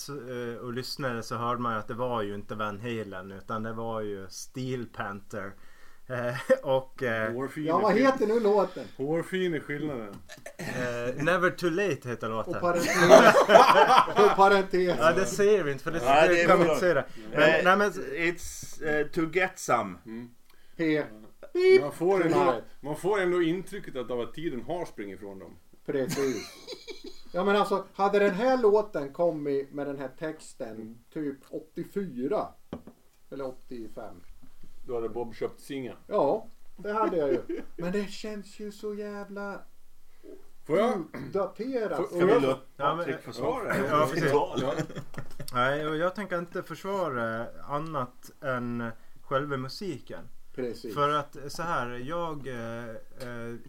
och lyssnade så hörde man ju att det var ju inte Van Halen utan det var ju Steel Panther. Och vad heter nu låten? Hårfin är skillnaden. Never Too Late heter låten. Och parentes. Ja, det säger vi inte för det, nej, det kan vi inte säga det. Men it's to get some. Man får ändå intrycket att tiden har sprungit ifrån dem. Precis. Ja men alltså, hade den här låten kommit med den här texten typ 84 eller 85 då hade Bob köpt singa. Ja, det hade jag ju. Men det känns ju så jävla daterat. Nej, och jag tänker inte försvara annat än själva musiken. Precis. För att så här, jag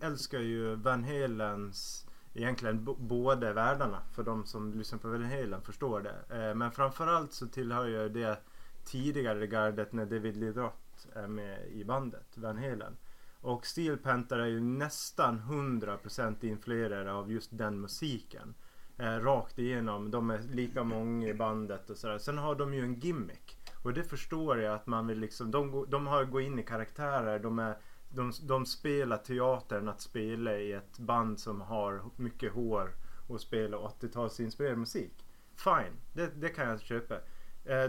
älskar ju Van Halens egentligen båda världarna. För de som lyssnar på Van Halen förstår det. Men framförallt så tillhör jag det tidigare gardet när David Lee Roth är med i bandet, Van Halen. Och Steel Panther är ju nästan 100% influerade av just den musiken. Rakt igenom, de är lika många i bandet och sådär. Sen har de ju en gimmick. Och det förstår jag att man vill liksom, de har gått in i karaktärer, de spelar teatern att spela i ett band som har mycket hår och spelar 80-talsinspirerad musik. Fine, det kan jag köpa.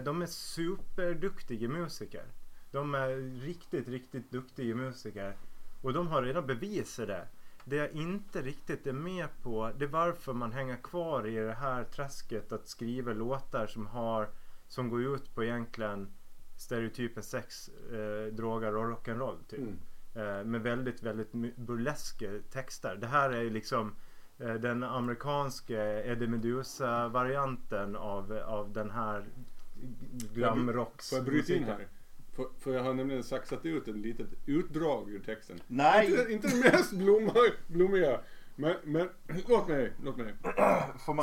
De är superduktiga musiker. De är riktigt, riktigt duktiga musiker. Och de har redan bevisat det. Det jag inte riktigt är med på, det är varför man hänger kvar i det här träsket att skriva låtar som går ut på egentligen stereotypen sex, droger och rock'n'roll typ. Med väldigt, väldigt burleska texter. Det här är ju liksom den amerikanska Eddie Meduza-varianten av den här glamrocks. Får jag bryta in här? För jag har nämligen saxat ut en litet utdrag ur texten. Nej! Inte det mest blommiga. Men låt mig.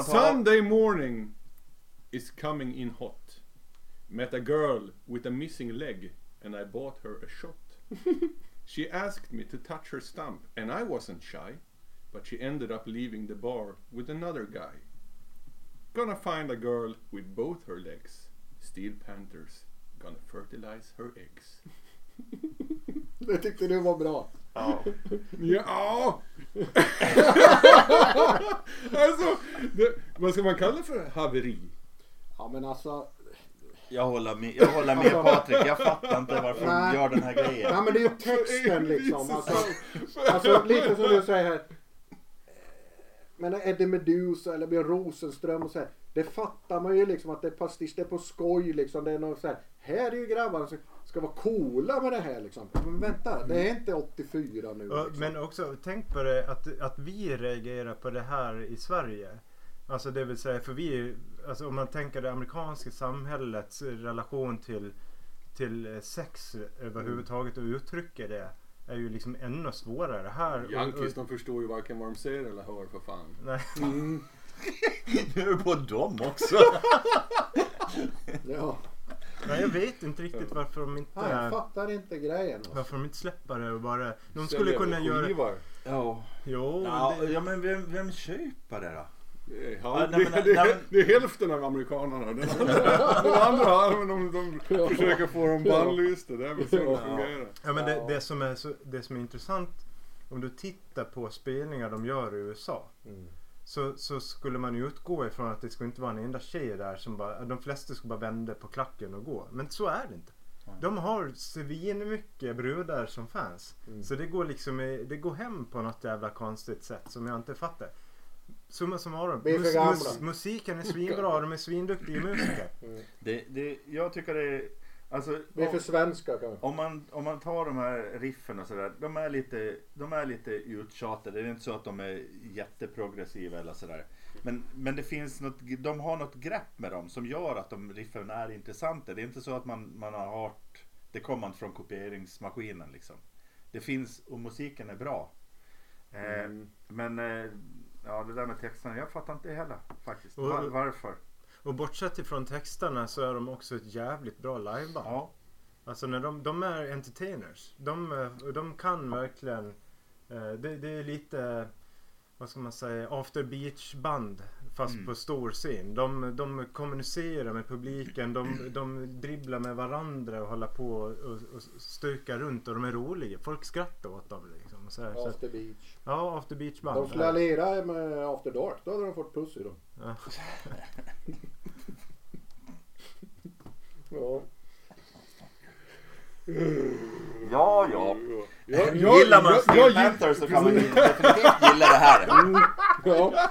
Sunday morning is coming in hot. Met a girl with a missing leg and I bought her a shot. She asked me to touch her stump and I wasn't shy. But she ended up leaving the bar with another guy. Gonna find a girl with both her legs. Steel Panthers. Gonna fertilize her eggs. Det tyckte du var bra. Ja. Alltså, vad ska man kalla det för? Haveri. Ja, men alltså... Jag håller med Patrik. Jag fattar inte varför de gör den här grejen. Nej, men det är ju texten liksom. Alltså lite som du säger här. Men Eddie Meduza eller Björn Rosenström och så här. Det fattar man ju liksom att det är pastisch, det är på skoj liksom. Det är något så här är ju grabbarna som ska vara coola med det här liksom. Men vänta, det är inte 84 nu liksom. Men också, tänk på det att vi reagerar på det här i Sverige. Alltså det vill säga, för vi, alltså om man tänker det amerikanska samhällets relation till sex överhuvudtaget och uttrycker det är ju liksom ännu svårare här. Yankees, de förstår ju varken vad de säger eller hör för fan. Nej. Mm. Nu är på dem också. Ja. Nej, jag vet inte riktigt varför de inte... Jag fattar inte grejen. Också. Varför de inte släpper det och bara... De skulle kunna göra... Ja. Jo, ja, det... ja, men vem köper det då? Det är hälften av amerikanerna. De andra armen, de försöker få dem bannlysta. Det är väl så det fungerar. Ja, men det som är intressant, om du tittar på spelningar de gör i USA... Mm. Så skulle man ju utgå ifrån att det skulle inte vara en enda tjej där som bara, de flesta skulle bara vända på klacken och gå. Men så är det inte. De har svin mycket brudar som fans. Mm. Så det går liksom, det går hem på något jävla konstigt sätt som jag inte fattar. Summa summarum, musiken är svinbra, de är svinduktiga musiker. Mm. Jag tycker det är, alltså, det är för svenska kanske. Om man tar de här riffen och sådär, de är lite uttjatade. Det är inte så att de är jätteprogressiva eller sådär. Men det finns något, de har något grepp med dem som gör att de riffen är intressanta. Det är inte så att man har hört, det kommer inte från kopieringsmaskinen liksom. Det finns, och musiken är bra. Men det där med texten, jag fattar inte heller faktiskt. Varför? Och bortsett ifrån texterna så är de också ett jävligt bra liveband. Ja. Alltså när de är entertainers. De kan verkligen... Det är lite, vad ska man säga, after beach band fast på stor scen. De kommunicerar med publiken, de dribblar med varandra och håller på och stökar runt och de är roliga. Folk skrattar åt dem liksom. Så här, after beach. Ja, after beach band. De skulle lira med after dark, då hade de fått puss i dem. Ja. Ja. Gillar man Steel Panther så kan man definitivt gilla det här. Ja.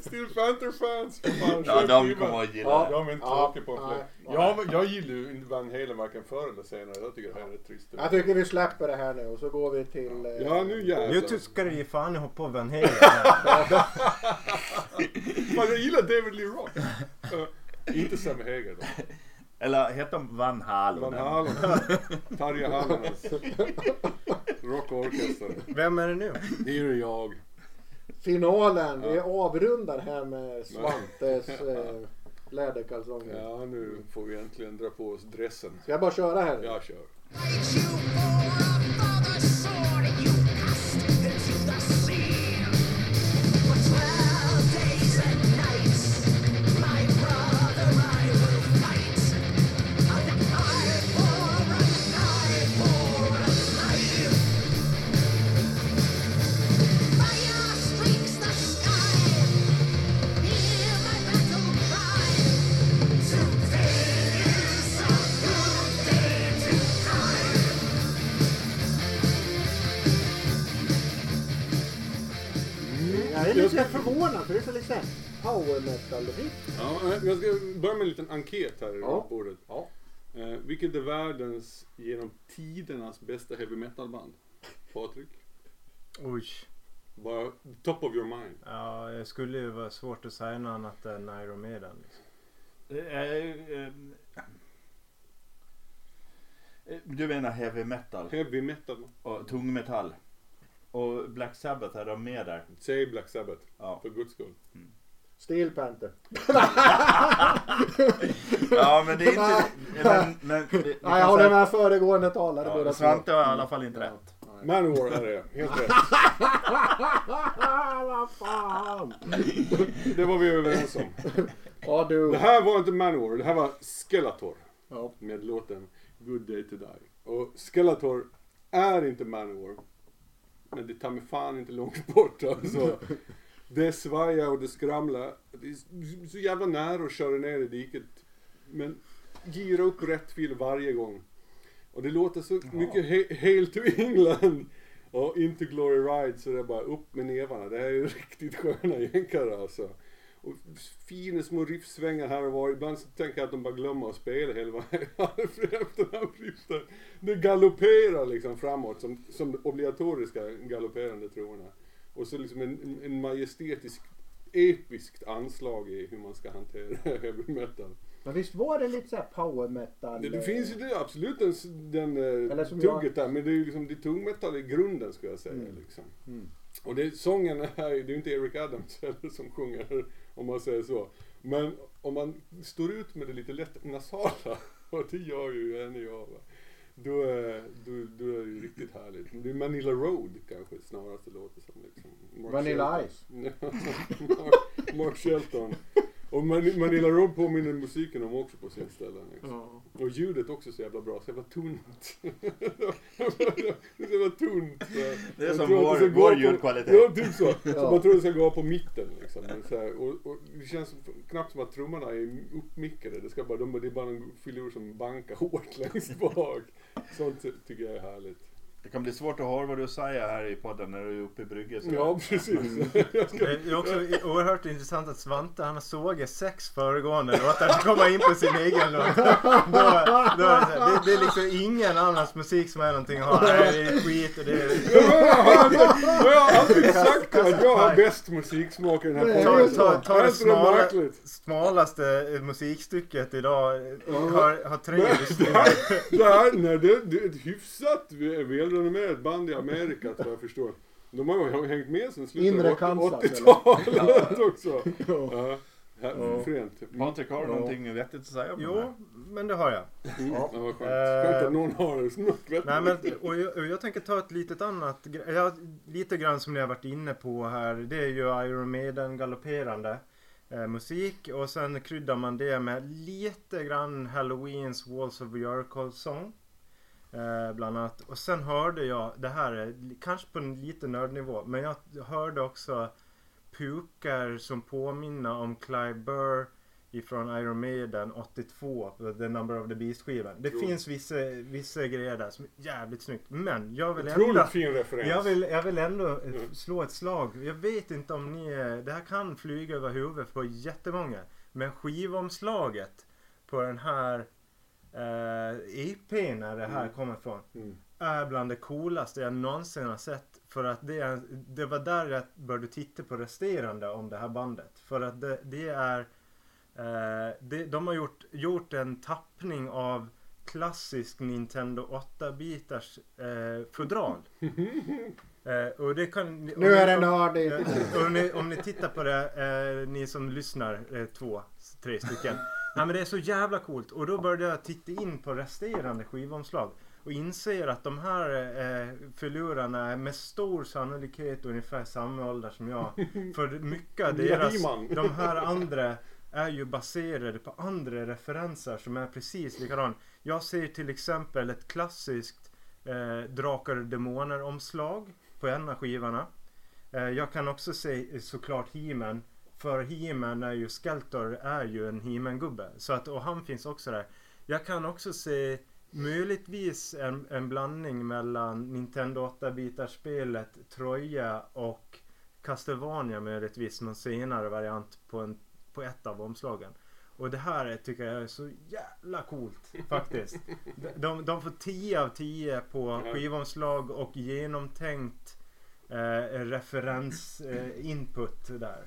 Steel Panther fans. Ja, de kommer att gilla det. De är inte tråkiga på det. Jag gillar ju inte Van Halen varken förr eller senare. Jag tycker det här är trist. Jag tycker vi släpper det här nu och så går vi till... Ja, nu jävlar. Nu tycker vi fan hoppa på Van Halen. Men jag gillar David Lee Roth. Inte Sam Hager då. Eller heter de Van Halen? Van Halen. Tarja Halenas rockorkester. Vem är det nu? Det är jag. Finalen. Vi avrundar här med Svantes läderkalsonger. Ja, nu får vi äntligen dra på oss dressen. Ska jag bara köra här? Jag kör. förvånad, för det är så lite power metal. Ja, jag ska börja med en liten enkät här på bordet. Ja. Vilket är världens genom tidernas bästa heavy metal band? Patrik? Oj. Bara top of your mind. Ja, det skulle ju vara svårt att säga något annat än Iron Maiden. Du menar heavy metal? Heavy metal. Och tung metall. Och Black Sabbath är de med där. Säg Black Sabbath, ja. För guds skull. Mm. Steel Panther. Ja, men det är inte... Nej, jag håller med föregående talare. Ja, Svante har i alla fall inte rätt. Manowar är det, helt rätt. Vad fan! Det var vi överens om. Ja, du. Det här var inte Manowar, det här var Skeletor. Ja. Med låten Good Day to Die. Och Skeletor är inte Manowar. Men det tar mig fan inte långt bort. Alltså. Det svajar och det skramlar. Det är så jävla nära att köra ner i diket. Men gira upp rätt fil varje gång. Och det låter så mycket Hail to England. Och Into Glory Ride. Så det är bara upp med nevarna. Det här är ju riktigt sköna jänkare alltså. Och fina små riffsvängar här och var. Ibland så tänker jag att de bara glömmer att spela hela efter. Det galopperar liksom framåt som obligatoriska galopperande tronerna. Och så liksom en majestätisk, episkt anslag i hur man ska hantera heavy metal. Men visst var det lite så här power metal? Det finns ju absolut den tugget där, men det är ju liksom det tungmetall i grunden skulle jag säga. Mm. Liksom. Mm. Och sången här, det är ju inte Eric Adams heller som sjunger, om man säger så. Men om man står ut med det lite lätt nasala, och det gör ju en och jag, då är det ju riktigt härligt. Det är Manilla Road kanske snarast det låter som. Liksom. Vanilla Ice. Mark Shelton. Och Manilla Road påminner musiken om också på sin ställen. Liksom. Och ljudet också så jävla bra, så jävla tunt. Det är så jävla tunt. Det är som vår ljudkvalitet. Ja, typ så. Så man tror det ska gå på mitten. Liksom. Så här, och det känns knappt som att trummorna är uppmickade. Det är bara en filur som bankar hårt längst bak. Sånt tycker jag är härligt. Det kan bli svårt att höra vad du säger här i podden när du är uppe i brygget. Ja, precis. Det är också oerhört intressant att Svante, han såg 6 föregående och att han kommer in på sin egen låt. Det är liksom ingen annans musik som är någonting att ha. Det är skit och det är... Jag har alltid sagt att jag har bäst musiksmak i den här podden. Ta det smalaste musikstycket idag. Har 3 lyssningar. Det är ett hyfsat... De är med ett band i Amerika, tror jag förstår. De har ju hängt med sen slutet av 80-talet också. Ja. Patrik, har du någonting vettigt att säga om det här? Men det har jag. Ja, det var skönt att någon har snott vettigt. Nej, men, och jag tänker ta ett litet annat. Lite grann som ni har varit inne på här. Det är ju Iron Maiden galopperande musik. Och sen kryddar man det med lite grann Halloweens Walls of Jericho Song. Bland annat. Och sen hörde jag, det här är kanske på en liten nördnivå, men jag hörde också pukar som påminner om Clive Burr ifrån Iron Maiden 82, The Number of the Beast-skivan. Det finns vissa grejer där som är jävligt snyggt, men jag vill ändå slå ett slag. Jag vet inte om ni, det här kan flyga över huvudet på jättemånga, men skivomslaget på den här EP:n när det här kommer från är bland det coolaste jag någonsin har sett, för att det var där jag började titta på resterande om det här bandet, för att de har gjort en tappning av klassisk Nintendo 8-bitars fodral. Och det kan, nu är det nördigt. Om ni tittar på det, ni som lyssnar, 2-3 stycken. Nej, men det är så jävla coolt. Och då började jag titta in på resterande skivomslag och inser att de här förlorarna är med stor sannolikhet ungefär samma ålder som jag. För mycket av deras, de här andra är ju baserade på andra referenser som är precis likadana. Jag ser till exempel ett klassiskt Drakar och Demoner-omslag på en av skivorna. Jag kan också se såklart He-Man. För He-Man är ju, Skeletor är ju en He-Man-gubbe. Så att, och han finns också där. Jag kan också se möjligtvis en blandning mellan Nintendo 8-bitarspelet, Troja och Castlevania med ett visst någon senare variant på ett av omslagen. Och det här tycker jag är så jävla coolt faktiskt. De får 10 av 10 på skivomslag och genomtänkt referens input där.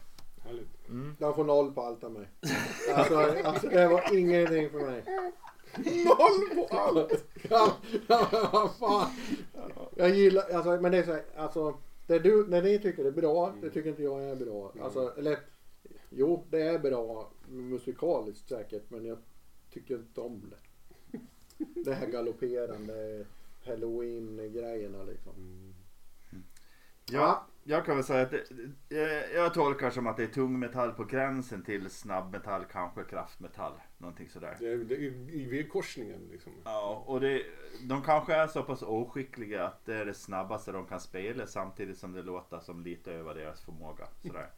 Mm. De får 0 på allt av mig. Alltså det var ingenting för mig. 0 på allt. Ja, fan. Jag gillar alltså, men det är så här, alltså det du när ni tycker det är bra, det tycker inte jag är bra. Alltså eller jo, det är bra musikaliskt säkert, men jag tycker inte om det. Det här galopperande Helloween-grejerna liksom. Mm. Mm. Ja, jag kan väl säga att jag tolkar som att det är tung metall på gränsen till snabb metall, kanske kraftmetall, någonting sådär. Det är i korsningen liksom. Ja, och de kanske är så pass oskickliga att det är det snabbaste de kan spela samtidigt som det låter som lite över deras förmåga, sådär.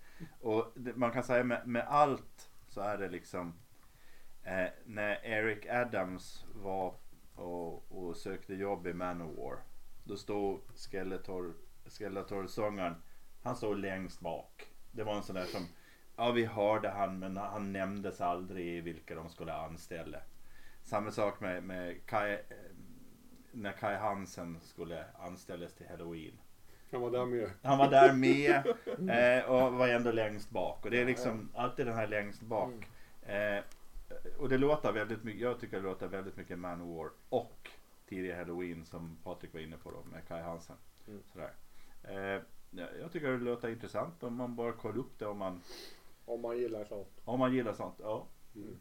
Och man kan säga med allt så är det liksom när Eric Adams var och sökte jobb i Manowar, då stod Skeletor-sångaren, han stod längst bak. Det var en sån där som vi hörde han, men han nämndes aldrig vilka de skulle anställa. Samma sak med när Kai Hansen skulle anställas till Helloween. Han var där med och var ändå längst bak. Och det är liksom alltid den här längst bak. Och det låter väldigt mycket, jag tycker det låter väldigt mycket Manowar och tidiga Helloween som Patrik var inne på då med Kai Hansen. Sådär. Jag tycker det låter intressant om man bara kollar upp det om man gillar sånt. Om man gillar sånt, ja. Mm.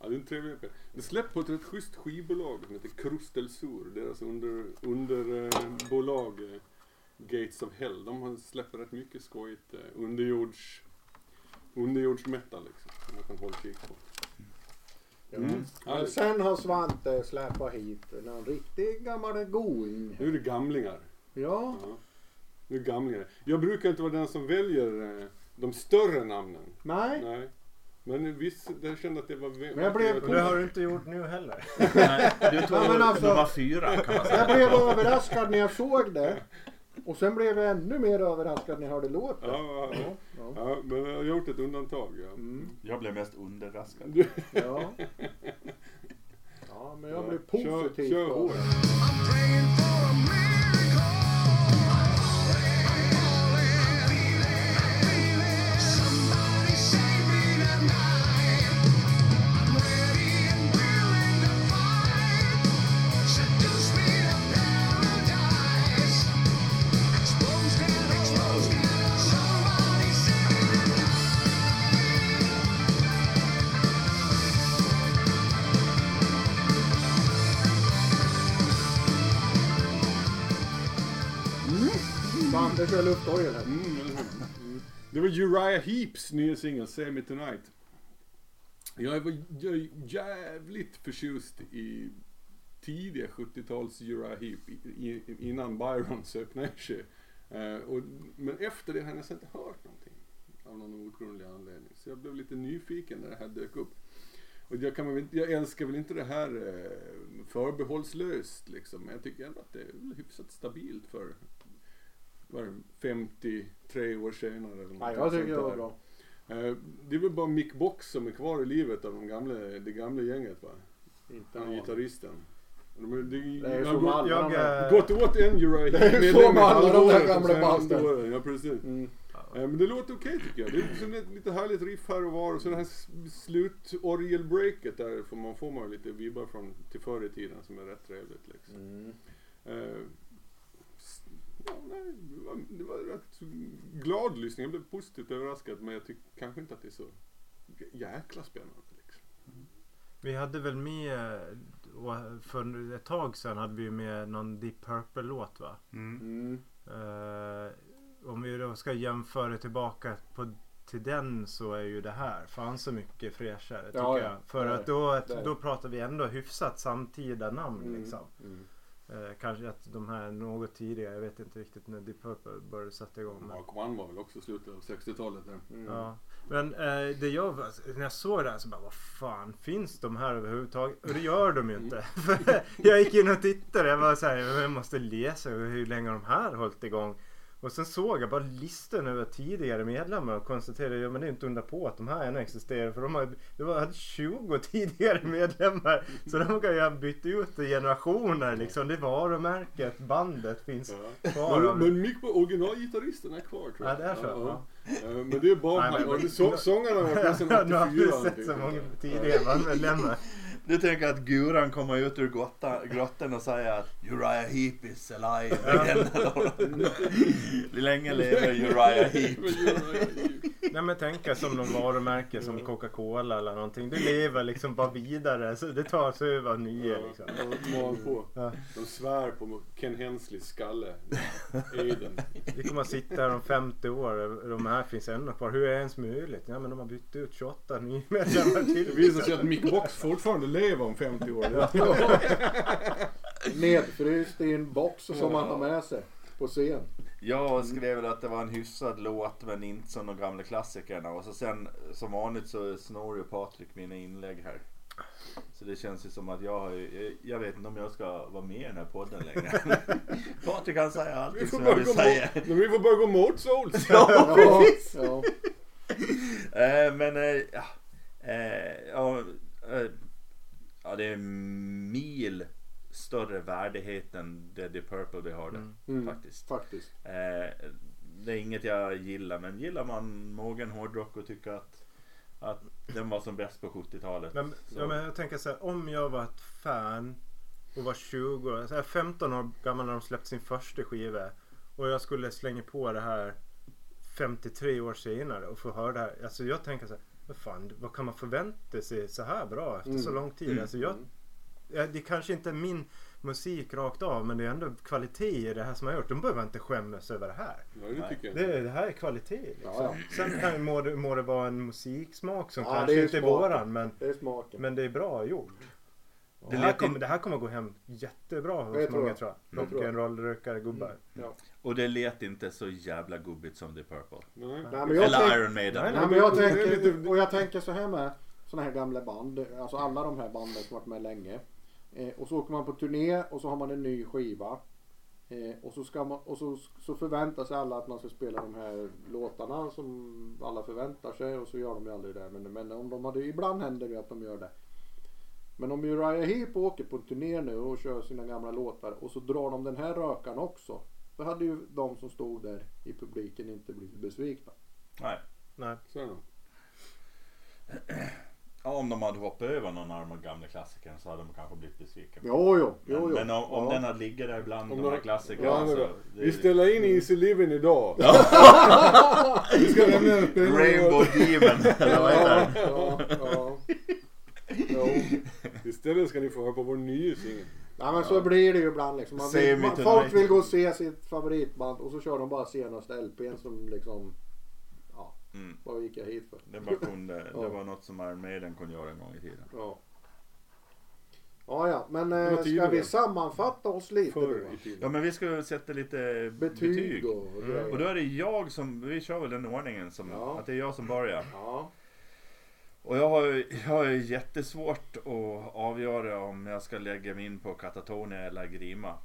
Ja, det är en trevlig EP. Det släpps på ett rätt schysst skivbolag som heter Krustel Sur. Deras underbolag Gates of Hell, de har släppt rätt mycket skojigt underjordsmetal liksom, som man kan hålla kik på. Mm. Men sen har Svante släppt hit någon riktigt gammal going. Nu är det gamlingar. Ja. Nu är det gamlingar. Jag brukar inte vara den som väljer de större namnen. Nej. Men visst, jag kände att det var... det har du inte gjort nu heller. Nej, du tog nummer 4 kan man säga. Jag blev överraskad när jag såg det. Och sen blev jag ännu mer överraskad när jag hörde låten. Ja, men jag har gjort ett undantag. Ja. Mm. Jag blev mest underraskad. Ja, men jag blev positiv. Kör. Det var Uriah Heaps nya singel Save Me Tonight. Jag var jävligt förtjust i tidiga 70-tals Uriah Heap innan Byron sök ner sig. Men efter det har jag inte hört någonting av någon outgrundlig anledning. Så jag blev lite nyfiken när det här dök upp. Och jag älskar väl inte det här förbehållslöst liksom. Men jag tycker ändå att det är hyfsat stabilt för... var det 53 år senare eller något. Nej, jag tycker det var bra. Det är väl bara Mick Box som är kvar i livet av det gamla gänget, va? Inte han gitarristen. Jag gått åt en Uriah Heep medlem alla de där gamla banden. Ja, precis. Mm. Men det låter okej tycker jag. Det är liksom lite härligt riff här och var. Och så det här slutorgelbreaket där får man lite vibbar från till förr i tiden som är rätt trevligt liksom. Ja, nej, det var rätt glad lyssning. Jag blev positivt överraskad, men jag tycker kanske inte att det är så jäkla spännande liksom. Vi hade väl med för ett tag sedan hade vi med någon Deep Purple låt, va? Om vi då ska jämföra tillbaka till den, så är ju det här fan så mycket fräschare tycker jag. För att då pratar vi ändå hyfsat samtida namn liksom. Kanske att de här något tidigare, jag vet inte riktigt när Deep Purple började sätta igång. Mark One var väl också slutet av 60-talet där. Ja, men när jag såg det här så bara, vad fan, finns de här överhuvudtaget? Och det gör de ju inte. Jag gick in och tittade, jag måste läsa hur länge de här hållit igång. Och sen såg jag bara listan över tidigare medlemmar och konstaterade att men det är inte undra på att de här ännu existerar. För de hade 20 tidigare medlemmar. Så de kan ju byta ut i generationer liksom. Det varumärket, bandet finns kvar. Men mycket på originalgitarristen är kvar tror jag. Ja, det är så. Men det är bara sångarna har varit sedan 84. Nu har vi sett så många tidigare medlemmar. Du tänker att guran kommer ut ur grotten och säger att Uriah Heap is alive igen. Länge lever Uriah Heap. Nej men tänka som någon varumärke som Coca-Cola eller någonting. Det lever liksom bara vidare. Så det tar sig över nya liksom. De svär på Ken Hensleys skalle. Aiden. Vi kommer sitta här om 50 år. De här finns ännu kvar. Hur är det ens möjligt? Ja men de har bytt ut 28 nya medlemmar till. Det visar sig att Mick Box fortfarande lever om 50 år. Nedfryst i en box som man har med sig på scen. Jag skrev väl att det var en hyfsad låt men inte som de gamla klassikerna. Och så sen som vanligt så snor ju Patrik mina inlägg här. Så det känns ju som att jag vet inte om jag ska vara med i den här podden längre. Patrik kan säga allt vi som jag vill säga. Vi får börja gå mot Sols. Ja, precis. Ja. Men ja, det är mil större värdighet än det Deep Purple vi har det faktiskt. Det är inget jag gillar, men gillar man mogen hårdrock och tycker att den var som bäst på 70-talet. Men, ja, men jag tänker så här, om jag var ett fan och var 20, så här 15 år gammal när de släppte sin första skiva och jag skulle slänga på det här 53 år senare och få höra det här, alltså jag tänker så här, vad kan man förvänta sig så här bra efter så lång tid? Alltså det kanske inte är min musik rakt av, men det är ändå kvalitet i det här som jag har gjort. De behöver inte skämmas över det här. Det här är kvalitet liksom. Sen kan må det vara en musiksmak som kanske är inte är våran, men det är, bra gjort. Det här kommer gå hem jättebra hos många tror jag. Rock'n'roll-rökare gubbar. Och det lät inte så jävla gubbigt som Deep Purple. Eller Iron Maiden. Och jag tänker så här med sådana här gamla band, alltså alla de här banden som varit med länge. Och så åker man på turné och så har man en ny skiva. Och så förväntar sig alla att man ska spela de här låtarna som alla förväntar sig, och så gör de ju aldrig det. Men om de hade, ibland händer det att de gör det. Men om Uriah Heep åker på en turné nu och kör sina gamla låtar och så drar de den här rökan också, då hade ju de som stod där i publiken inte blivit besvikna. Nej. Så. Ja, om de hade hoppat över någon av de gamla klassikerna så hade de kanske blivit besviken. Jo. Men om den hade ligger där bland de här klassikerna så... Vi ställer in Easy Living idag. Vi ska lämna upp en Rainbow Demon. Istället ska ni få höra på vår nya singel. Nej men så blir det ju ibland liksom. Folk vill gå och se sitt favoritband och så kör de bara senaste LPn som liksom... Vad gick jag hit för? Det var något som Iron Maiden kunde göra en gång i tiden. Men ska vi sammanfatta oss lite? Ja, men vi ska sätta lite betyg. Och då är det jag som, vi kör väl den ordningen som, att det är jag som börjar. Ja. Och jag har jättesvårt att avgöra om jag ska lägga mig in på Katatonia eller Grima.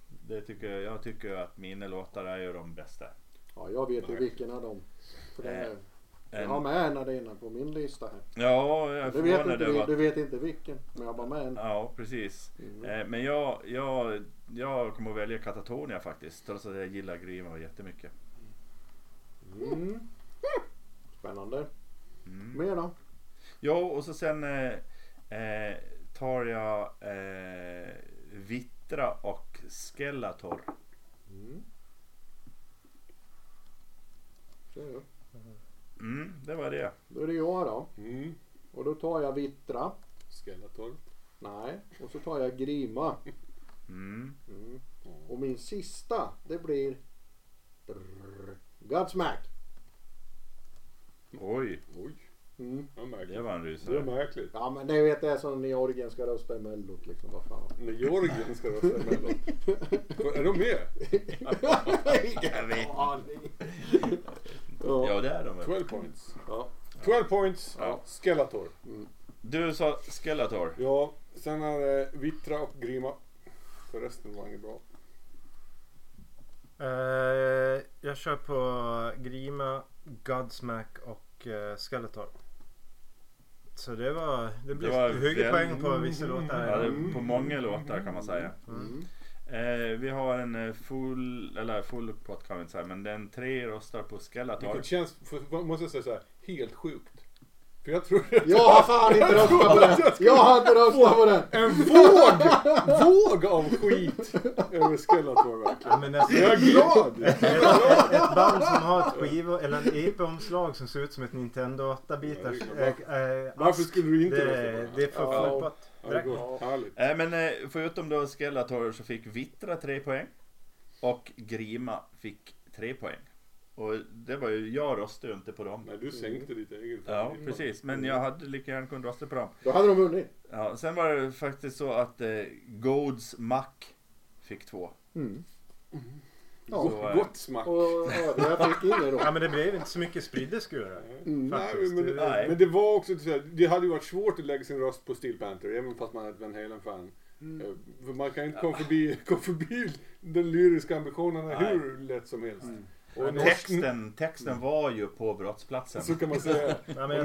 Jag tycker att mina låtar är ju de bästa. Ja, jag vet ju vilken av dem. Jag har med en av dina på min lista här. Ja, jag du vet inte vilken, men jag har bara med en. Ja, precis. Men jag kommer att välja Katatonia faktiskt, trots att jag gillar Grima jättemycket. Spännande. Mer då? Ja, och så sen tar jag Vittra och Skeletor. Det var det. Då är det jag då. Och då tar jag Vittra. Skeletor. Nej, och så tar jag Grima. Och min sista, det blir Godsmack. Oj. Det var en rysare. Det var märkligt. Ja, men det vet jag som Georgien ska rösta i Mellot liksom, vad fan. Men Georgien ska rösta i Mellot. Är de med? Jag vet. Ja, det är de. 12 points. Ja. 12 points. Ja. Skeletor. Du sa Skeletor. Ja, sen är Vittra och Grima. För resten var inget bra. Jag kör på Grima, Godsmack och Skeletor. Så det blev högre poäng på vissa låtar. Ja, på många låtar kan man säga. Mm. Vi har en full uppåt kan vi inte säga, men den 3 röstar på Skeletor. Det känns, måste jag säga så här, helt sjukt. För jag tror att jag har fan inte röstat på det. Jag har inte röstat på det. En våg av skit över Skeletor verkligen. Men alltså, jag är glad. Ett band som har ett skiv eller en EP-omslag som ser ut som ett Nintendo 8-bitars. Varför skulle du inte rösta på det? Det är för flippat. Men förutom då Skeletor så fick Vittra 3 poäng och Grima fick 3 poäng. Och det var ju, jag röstade inte på dem. Nej, du sänkte ditt eget. Ja, precis. Men jag hade lika gärna kunnat rösta på dem. Då hade de vunnit. Ja, sen var det faktiskt så att Godsmack fick 2. Mm. Mm. Ja, Godsmack. Och jag fick in det då. Ja, men det blev inte så mycket spriddeskurar. Men det var också, det hade ju varit svårt att lägga sin röst på Steel Panther, även fast man hade en hel fan. Mm. För man kan inte komma förbi den lyriska ambitionen hur lätt som helst. Mm. Och texten var ju på brottsplatsen. Så kan man säga.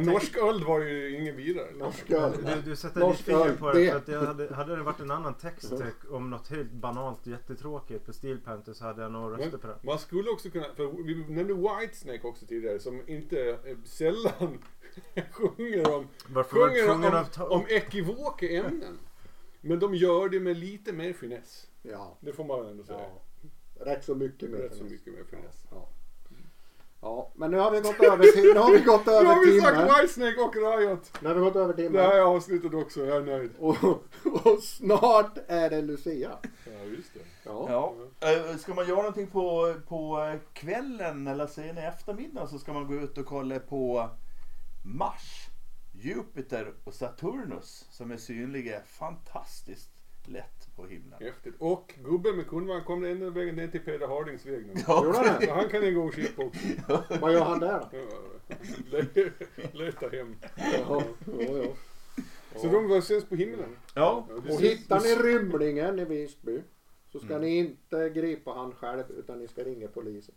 Norsk öld var ju ingen vidare. Norsk öld. Du sätter ditt finger på det. För att jag hade det varit en annan text om något helt banalt jättetråkigt på Steel Panther så hade jag nog röstat på det. Man skulle också kunna, för vi nämnde Whitesnake också tidigare som inte sällan sjunger om ekivoka ämnen. Men de gör det med lite mer finess. Ja. Det får man ändå säga. Ja. Rätt så mycket mer finess. Ja. Ja, men nu har vi gått över timmen. Nu har vi sagt Whitesnake och Riot. Nu har vi gått över timmen. Det här är avsnittet också, jag är nöjd. Och snart är det Lucia. Ja, just det. Ja. Ja. Ska man göra någonting på kvällen eller sen i eftermiddag så ska man gå ut och kolla på Mars, Jupiter och Saturnus som är synliga fantastiskt lätt på himlen. Häftigt. Och gubben med kundvagn kom ända vägen ner till Peder Hardings väg nu. Ja. Han kan en gång skippa också. Vad gör han där då? Leta hem. Ja. Så de var ses på himlen. Ja. Och hittar ni rymlingen i Visby så ska ni inte gripa han själv utan ni ska ringa polisen.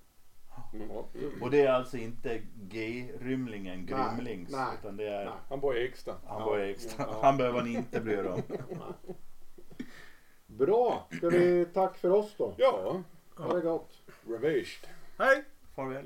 Mm. Och det är alltså inte G-rymlingen Grymlings utan det är... Nej. Han bor i Eksta. Han behöver ni inte bry er om. Bra, ska vi tack för oss då? Ja. Ha det gott. Revised. Hej. Farväl.